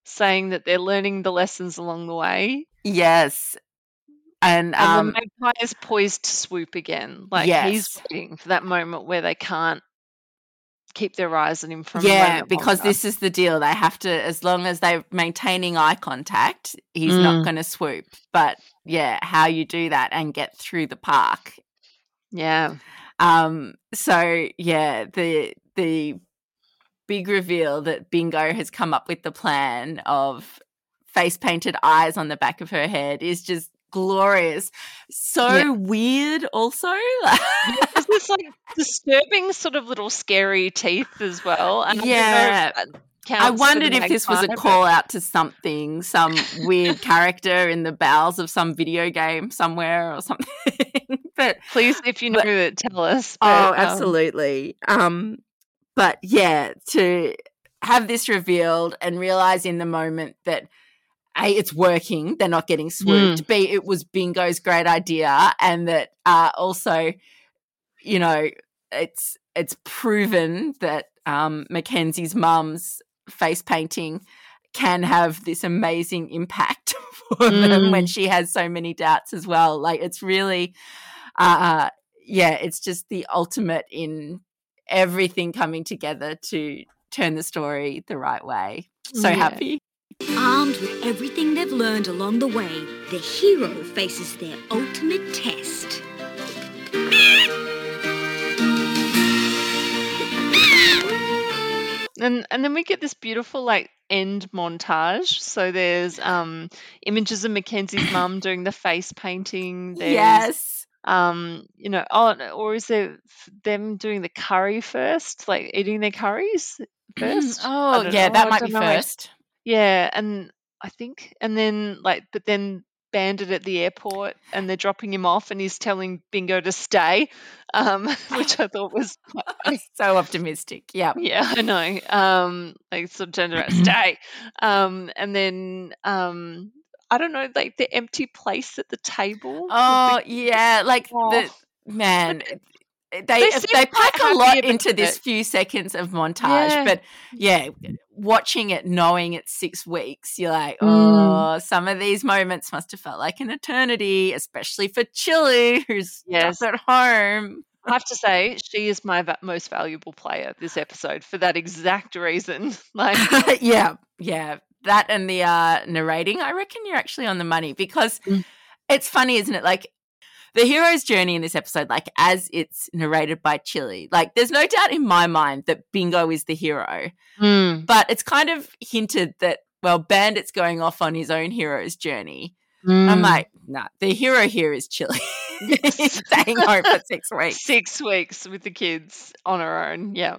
saying that they're learning the lessons along the way. Yes. And, um, and the magpie is poised to swoop again. Like, yes. He's waiting for that moment where they can't keep their eyes on him from yeah, because longer. This is the deal. They have to, as long as they're maintaining eye contact, he's mm. not going to swoop. But, yeah, how you do that and get through the park. Yeah. Um. So, yeah, the the... big reveal that Bingo has come up with the plan of face-painted eyes on the back of her head is just glorious. So yeah. weird also. It's this, like, disturbing sort of little scary teeth as well. And yeah. I, I wondered if this was a call-out to something, some weird character in the bowels of some video game somewhere or something. But please, if you know but, it, tell us. But, oh, absolutely. Um, um But, yeah, to have this revealed and realise in the moment that, A, it's working, they're not getting swooped, mm. B, it was Bingo's great idea, and that uh, also, you know, it's it's proven that um, Mackenzie's mum's face painting can have this amazing impact for mm. them when she has so many doubts as well. Like, it's really, uh, yeah, it's just the ultimate in – everything coming together to turn the story the right way. So yeah. happy. Armed with everything they've learned along the way, the hero faces their ultimate test. And and then we get this beautiful, like, end montage. So there's um, images of Mackenzie's mum doing the face painting. There's, yes. Um, you know, oh, or is it them doing the curry first, like eating their curries first? oh, yeah, know. that I might be know. first. Yeah, and I think, and then like, but then Bandit at the airport and they're dropping him off and he's telling Bingo to stay, um, which I thought was so optimistic. Yeah. Yeah, I know. Um, like sort of turned around, stay. Um, and then um, I don't know, like the empty place at the table. Oh, the, yeah. Like, oh. the man, they they, they pack a lot into this it. few seconds of montage. Yeah. But, yeah, watching it knowing it's six weeks, you're like, oh, mm. some of these moments must have felt like an eternity, especially for Chili, who's yes. stuck at home. I have to say, she is my va- most valuable player this episode for that exact reason. Like, yeah, yeah. That and the uh, narrating, I reckon you're actually on the money because mm. it's funny, isn't it? Like the hero's journey in this episode, like as it's narrated by Chili, like there's no doubt in my mind that Bingo is the hero, mm. but it's kind of hinted that, well, Bandit's going off on his own hero's journey. Mm. I'm like, nah, the hero here is Chili. Yes. Staying home for six weeks. Six weeks with the kids on her own, yeah.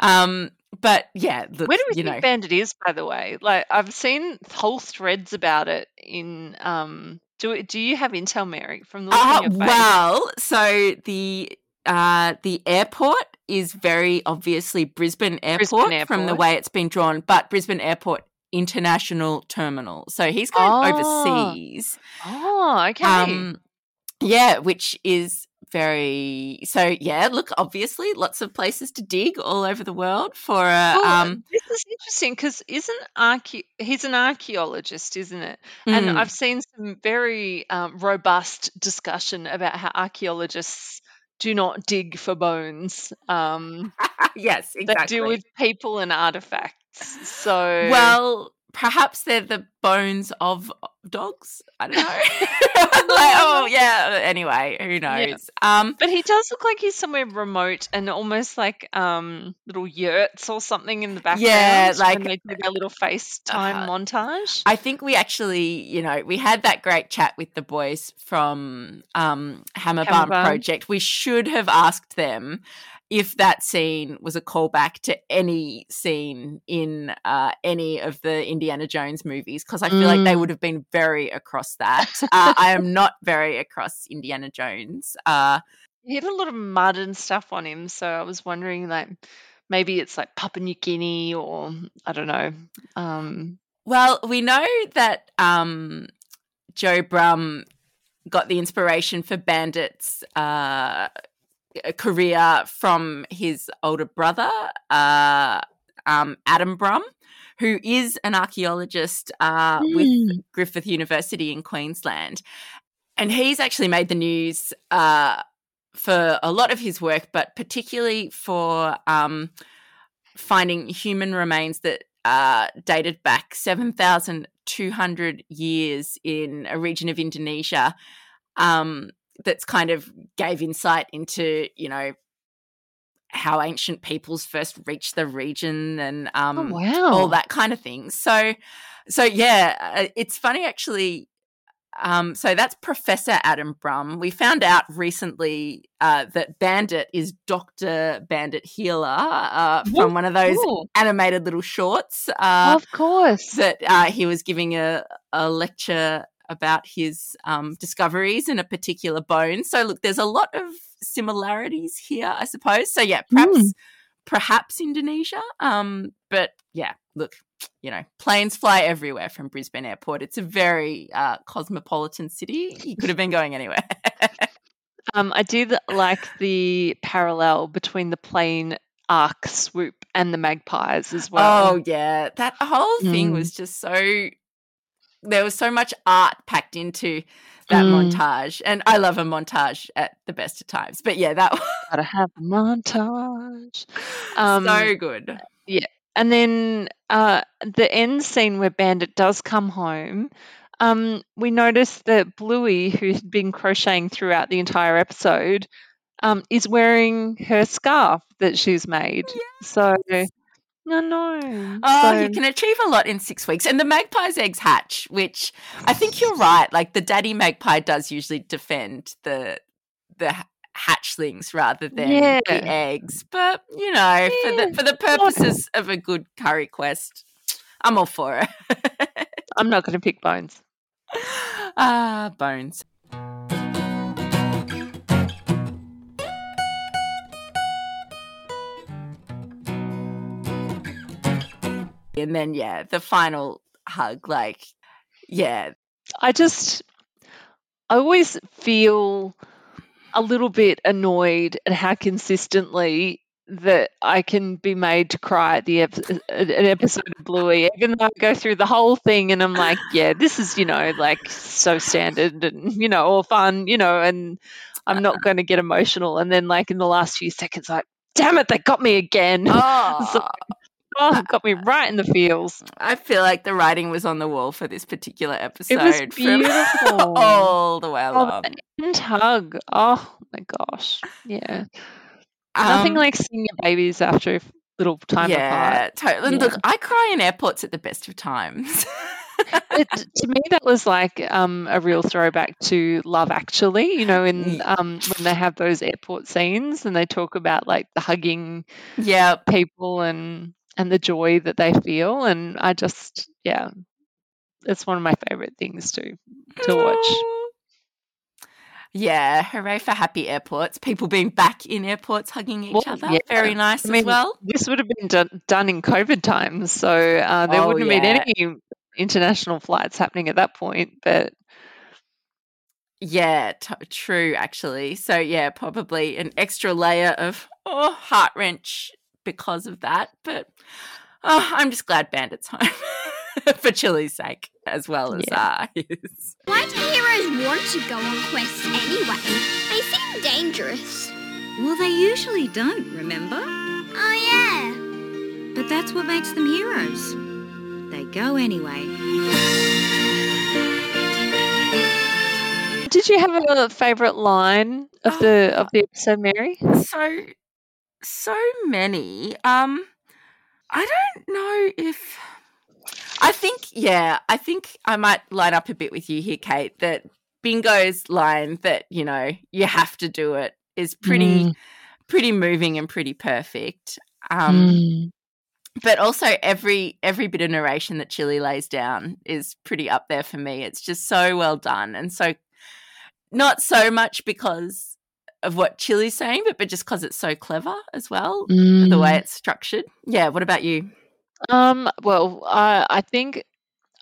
Um. But, yeah. The, Where do we you think know. Bandit is, by the way? Like, I've seen whole threads about it in um, – do do you have intel, Mary, from the uh, your Well, so the uh, the airport is very obviously Brisbane Airport, Brisbane Airport from the way it's been drawn, but Brisbane Airport International Terminal. So he's going oh. overseas. Oh, okay. Um, yeah, which is – Very so, yeah. Look, obviously, lots of places to dig all over the world for. A, oh, um, this is interesting because isn't archae- he's an archaeologist, isn't it? Mm. And I've seen some very um, robust discussion about how archaeologists do not dig for bones. Um, yes, exactly. They do with people and artifacts. So well. Perhaps they're the bones of dogs. I don't know. Like, oh, yeah. Anyway, who knows? Yeah. Um, but he does look like he's somewhere remote and almost like um, little yurts or something in the background. Yeah, like they do their little FaceTime uh, montage. I think we actually, you know, we had that great chat with the boys from um, Hammer Barn Project. We should have asked them if that scene was a callback to any scene in uh, any of the Indiana Jones movies, because I feel mm. like they would have been very across that. uh, I am not very across Indiana Jones. Uh, he had a lot of mud and stuff on him, so I was wondering, like, maybe it's like Papua New Guinea or I don't know. Um, well, we know that um, Joe Brum got the inspiration for Bandit's uh career from his older brother, uh, um, Adam Brum, who is an archaeologist uh, mm. with Griffith University in Queensland. And he's actually made the news uh, for a lot of his work, but particularly for um, finding human remains that uh, dated back seven thousand two hundred years in a region of Indonesia. Um that's kind of gave insight into, you know, how ancient peoples first reached the region and um, oh, wow. all that kind of thing. So, so yeah, it's funny actually. Um, so that's Professor Adam Brum. We found out recently uh, that Bandit is Doctor Bandit Healer uh, from one of those cool. animated little shorts. Uh, of course. That uh, he was giving a, a lecture about his um, discoveries in a particular bone. So, look, there's a lot of similarities here, I suppose. So, yeah, perhaps mm. perhaps Indonesia. Um, but, yeah, look, you know, planes fly everywhere from Brisbane Airport. It's a very uh, cosmopolitan city. You could have been going anywhere. um, I do the, like the parallel between the plane arc swoop and the magpies as well. Oh, yeah. That whole thing mm. was just so... There was so much art packed into that mm. montage, and I love a montage at the best of times. But yeah, that gotta have a montage, um, so good. Yeah, and then uh, the end scene where Bandit does come home. Um, we noticed that Bluey, who had been crocheting throughout the entire episode, um, is wearing her scarf that she's made. Yes. So. No, no. Oh, so. You can achieve a lot in six weeks. And the magpie's eggs hatch, which I think you're right. Like the daddy magpie does usually defend the the hatchlings rather than yeah. the eggs. But you know, yeah. for the for the purposes of a good curry quest, I'm all for it. I'm not going to pick Bones. Ah, uh, Bones. And then, yeah, the final hug, like, yeah. I just, I always feel a little bit annoyed at how consistently that I can be made to cry at the ep- an episode of Bluey, even though I go through the whole thing and I'm like, yeah, this is, you know, like so standard and, you know, all fun, you know, and I'm not going to get emotional. And then like in the last few seconds, like, damn it, they got me again. Oh. So, Oh, got me right in the feels. I feel like the writing was on the wall for this particular episode. It was beautiful. All the way along. Oh, the end hug. Oh, my gosh. Yeah. Um, Nothing like seeing your babies after a little time yeah, apart. Totally. Yeah, totally. Look, I cry in airports at the best of times. It, to me, that was like um, a real throwback to Love Actually, you know, in um, when they have those airport scenes and they talk about like the hugging yeah. people and... and the joy that they feel. And I just, yeah, it's one of my favourite things to to watch. Yeah, hooray for happy airports, people being back in airports hugging each well, other. Yeah. Very nice I mean, as well. This would have been done, done in COVID times, so uh, there oh, wouldn't have yeah. been any international flights happening at that point. But yeah, t- true, actually. So, yeah, probably an extra layer of oh, heart wrench because of that, but oh, I'm just glad Bandit's home for Chili's sake as well as yeah. uh, his. Why do heroes want to go on quests anyway? They seem dangerous. Well, they usually don't, remember? Oh, yeah. But that's what makes them heroes. They go anyway. Did you have a favourite line of oh, the of the episode, Mary? So... So many. Um, I don't know if I think, yeah, I think I might line up a bit with you here, Kate, that Bingo's line that, you know, you have to do it is pretty, mm. pretty moving and pretty perfect. Um, mm. But also every every bit of narration that Chili lays down is pretty up there for me. It's just so well done and so not so much because of what Chili's saying, but, but just because it's so clever as well, mm. the way it's structured. Yeah, what about you? Um, well, I, I think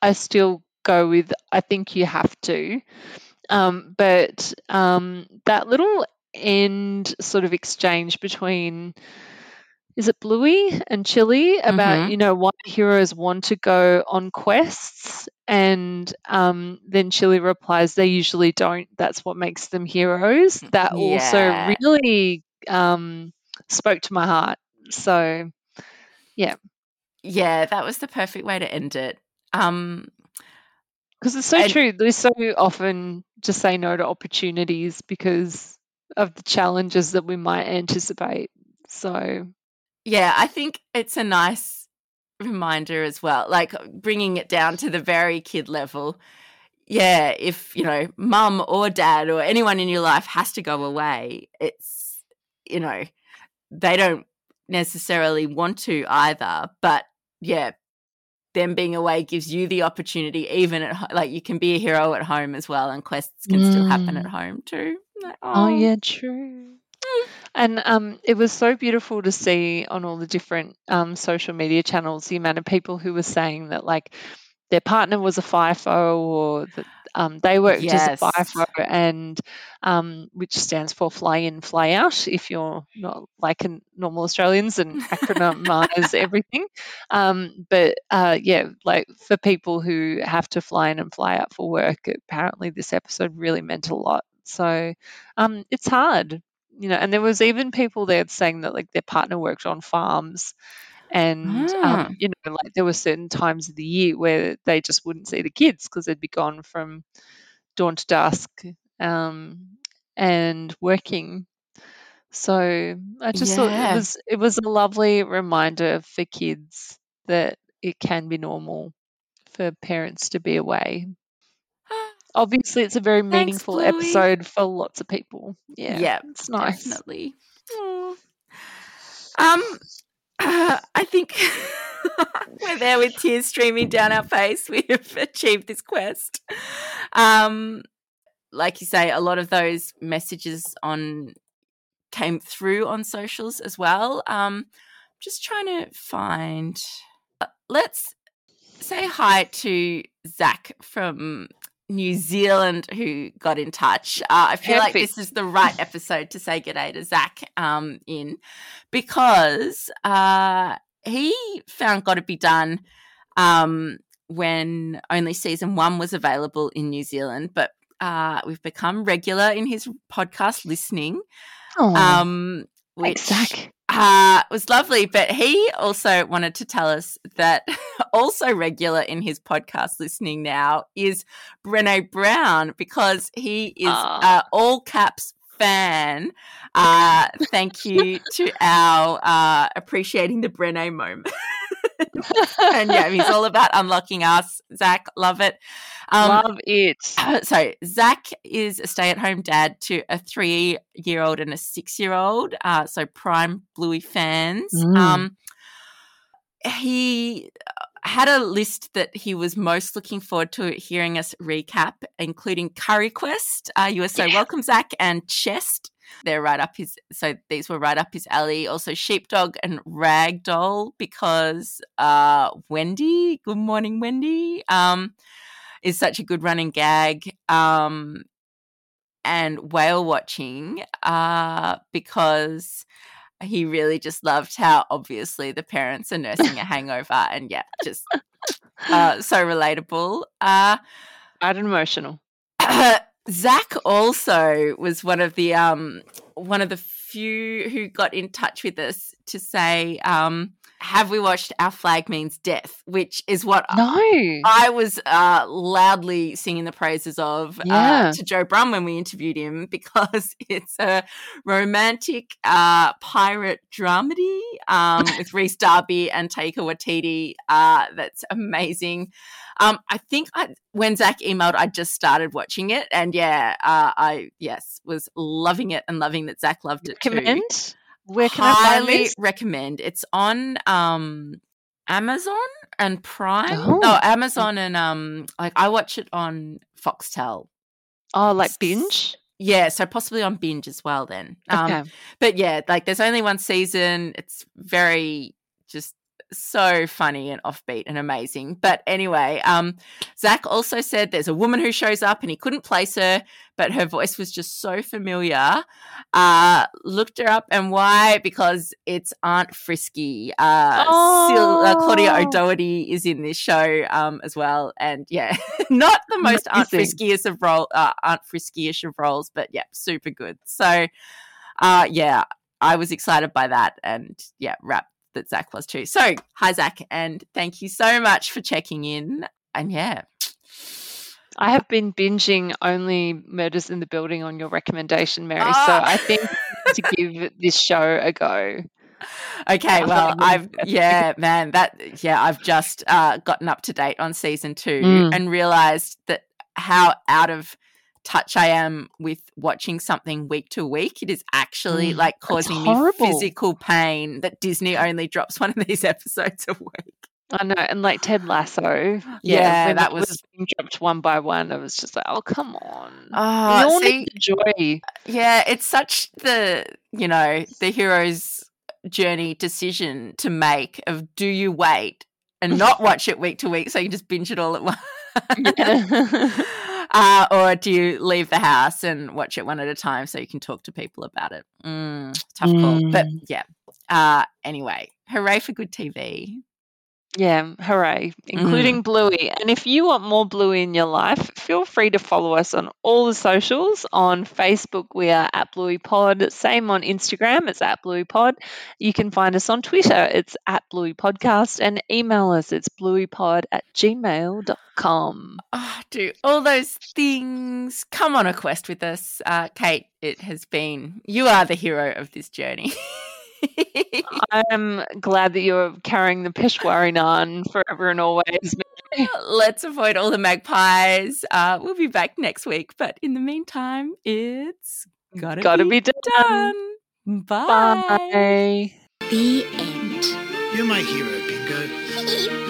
I still go with I think you have to. Um, but um, that little end sort of exchange between, is it Bluey and Chili about, mm-hmm. you know, why heroes want to go on quests, and um, then Chili replies they usually don't. That's what makes them heroes. That yeah. also really um, spoke to my heart. So, yeah. Yeah, that was the perfect way to end it. Um, because it's so and- true. We so often just say no to opportunities because of the challenges that we might anticipate. So... yeah, I think it's a nice reminder as well, like bringing it down to the very kid level. Yeah, if, you know, mum or dad or anyone in your life has to go away, it's, you know, they don't necessarily want to either. But, yeah, them being away gives you the opportunity even at – like you can be a hero at home as well, and quests can mm. still happen at home too. Like, oh. oh, yeah, true. And um, it was so beautiful to see on all the different um, social media channels the amount of people who were saying that, like, their partner was a FIFO or that um, they worked yes. as a FIFO, and um, which stands for fly in, fly out, if you're not like a normal Australians and acronymize everything. Um, but, uh, yeah, like for people who have to fly in and fly out for work, apparently this episode really meant a lot. So um, it's hard. You know, and there was even people there saying that, like, their partner worked on farms and, mm. um, you know, like there were certain times of the year where they just wouldn't see the kids because they'd be gone from dawn to dusk um, and working. So I just yeah. thought it was it was a lovely reminder for kids that it can be normal for parents to be away. Obviously, it's a very meaningful Thanks, episode for lots of people. Yeah, yeah, it's nice. Definitely. Um, uh, I think we're there with tears streaming down our face. We've achieved this quest. Um, like you say, a lot of those messages on came through on socials as well. Um, just trying to find. Let's say hi to Zach from New Zealand who got in touch. Uh, I feel Perfect. like this is the right episode to say g'day to Zach um, in because uh, he found Gotta Be Done um, when only season one was available in New Zealand, but uh, we've become regular in his podcast listening. Oh, um, which, thanks, Zach. Uh, it was lovely, but he also wanted to tell us that also regular in his podcast listening now is Brené Brown because he is an all caps fan. Uh, thank you to our uh, appreciating the Brené moment. And yeah, he's all about unlocking us. Zach, love it. Um, love it. So Zach is a stay-at-home dad to a three-year-old and a six-year-old, uh, so prime Bluey fans. Mm. Um, he had a list that he was most looking forward to hearing us recap, including Curry Quest. Uh, you are so yeah. welcome, Zach, and Chest. They're right up his so these were right up his alley. Also Sheepdog and Ragdoll because uh, Wendy, good morning Wendy, um, is such a good running gag. Um, and whale watching uh, because he really just loved how obviously the parents are nursing a hangover and yeah, just uh, so relatable. Uh, and emotional. Zach also was one of the um, one of the few who got in touch with us to say, um, have we watched Our Flag Means Death, which is what no. I, I was uh, loudly singing the praises of yeah. uh, to Joe Brum when we interviewed him because it's a romantic uh, pirate dramedy um, with Rhys Darby and Taika Waititi. Uh, that's amazing. Um, I think I, when Zach emailed, I just started watching it, and yeah, uh, I yes was loving it and loving that Zach loved it recommend? Too. Where can Highly I find this? Recommend. It's on um, Amazon and Prime. Oh. No, Amazon and um, like I watch it on Foxtel. Oh, like binge. Yeah, so possibly on binge as well then. Um, okay, but yeah, like there's only one season. It's very just. So funny and offbeat and amazing. But anyway, um, Zach also said there's a woman who shows up and he couldn't place her, but her voice was just so familiar. Uh, looked her up and why? Because it's Aunt Frisky. Uh, oh. Sil- uh, Claudia O'Doherty is in this show um, as well. And yeah, not the most Aunt Frisky-ish of role, uh, Aunt Frisky-ish of roles, but yeah, super good. So uh, yeah, I was excited by that and yeah, wrapped. That Zach was too. So hi Zach and thank you so much for checking in. And yeah. I have been binging only Murders in the Building on your recommendation, Mary. Oh. So I think to give this show a go. Okay, well, I've yeah, man, that yeah, I've just uh, gotten up to date on season two mm. and realized that how out of touch I am with watching something week to week. It is actually mm, like causing me physical pain that Disney only drops one of these episodes a week. I know, and like Ted Lasso. Yeah, yeah that was, was being dropped one by one. I was just like, oh, come on. Oh, we all see, need the joy. Yeah, it's such the, you know, the hero's journey decision to make of do you wait and not watch it week to week so you just binge it all at once. Yeah. Uh, or do you leave the house and watch it one at a time so you can talk to people about it? Mm, tough mm. call. But, yeah. Uh, anyway, hooray for good T V. Yeah, hooray, including mm. Bluey. And if you want more Bluey in your life, feel free to follow us on all the socials. On Facebook, we are at Bluey Pod. Same on Instagram, it's at Bluey Pod. You can find us on Twitter, it's at Bluey Podcast. And email us, it's blueypod at gmail dot com. Oh, do all those things. Come on a quest with us. Uh, Kate, it has been, you are the hero of this journey. I'm glad that you're carrying the Peshwari naan forever and always. Let's avoid all the magpies. Uh, we'll be back next week. But in the meantime, it's gotta, gotta be, be done. done. Bye. Bye. The end. You're my hero, Bingo.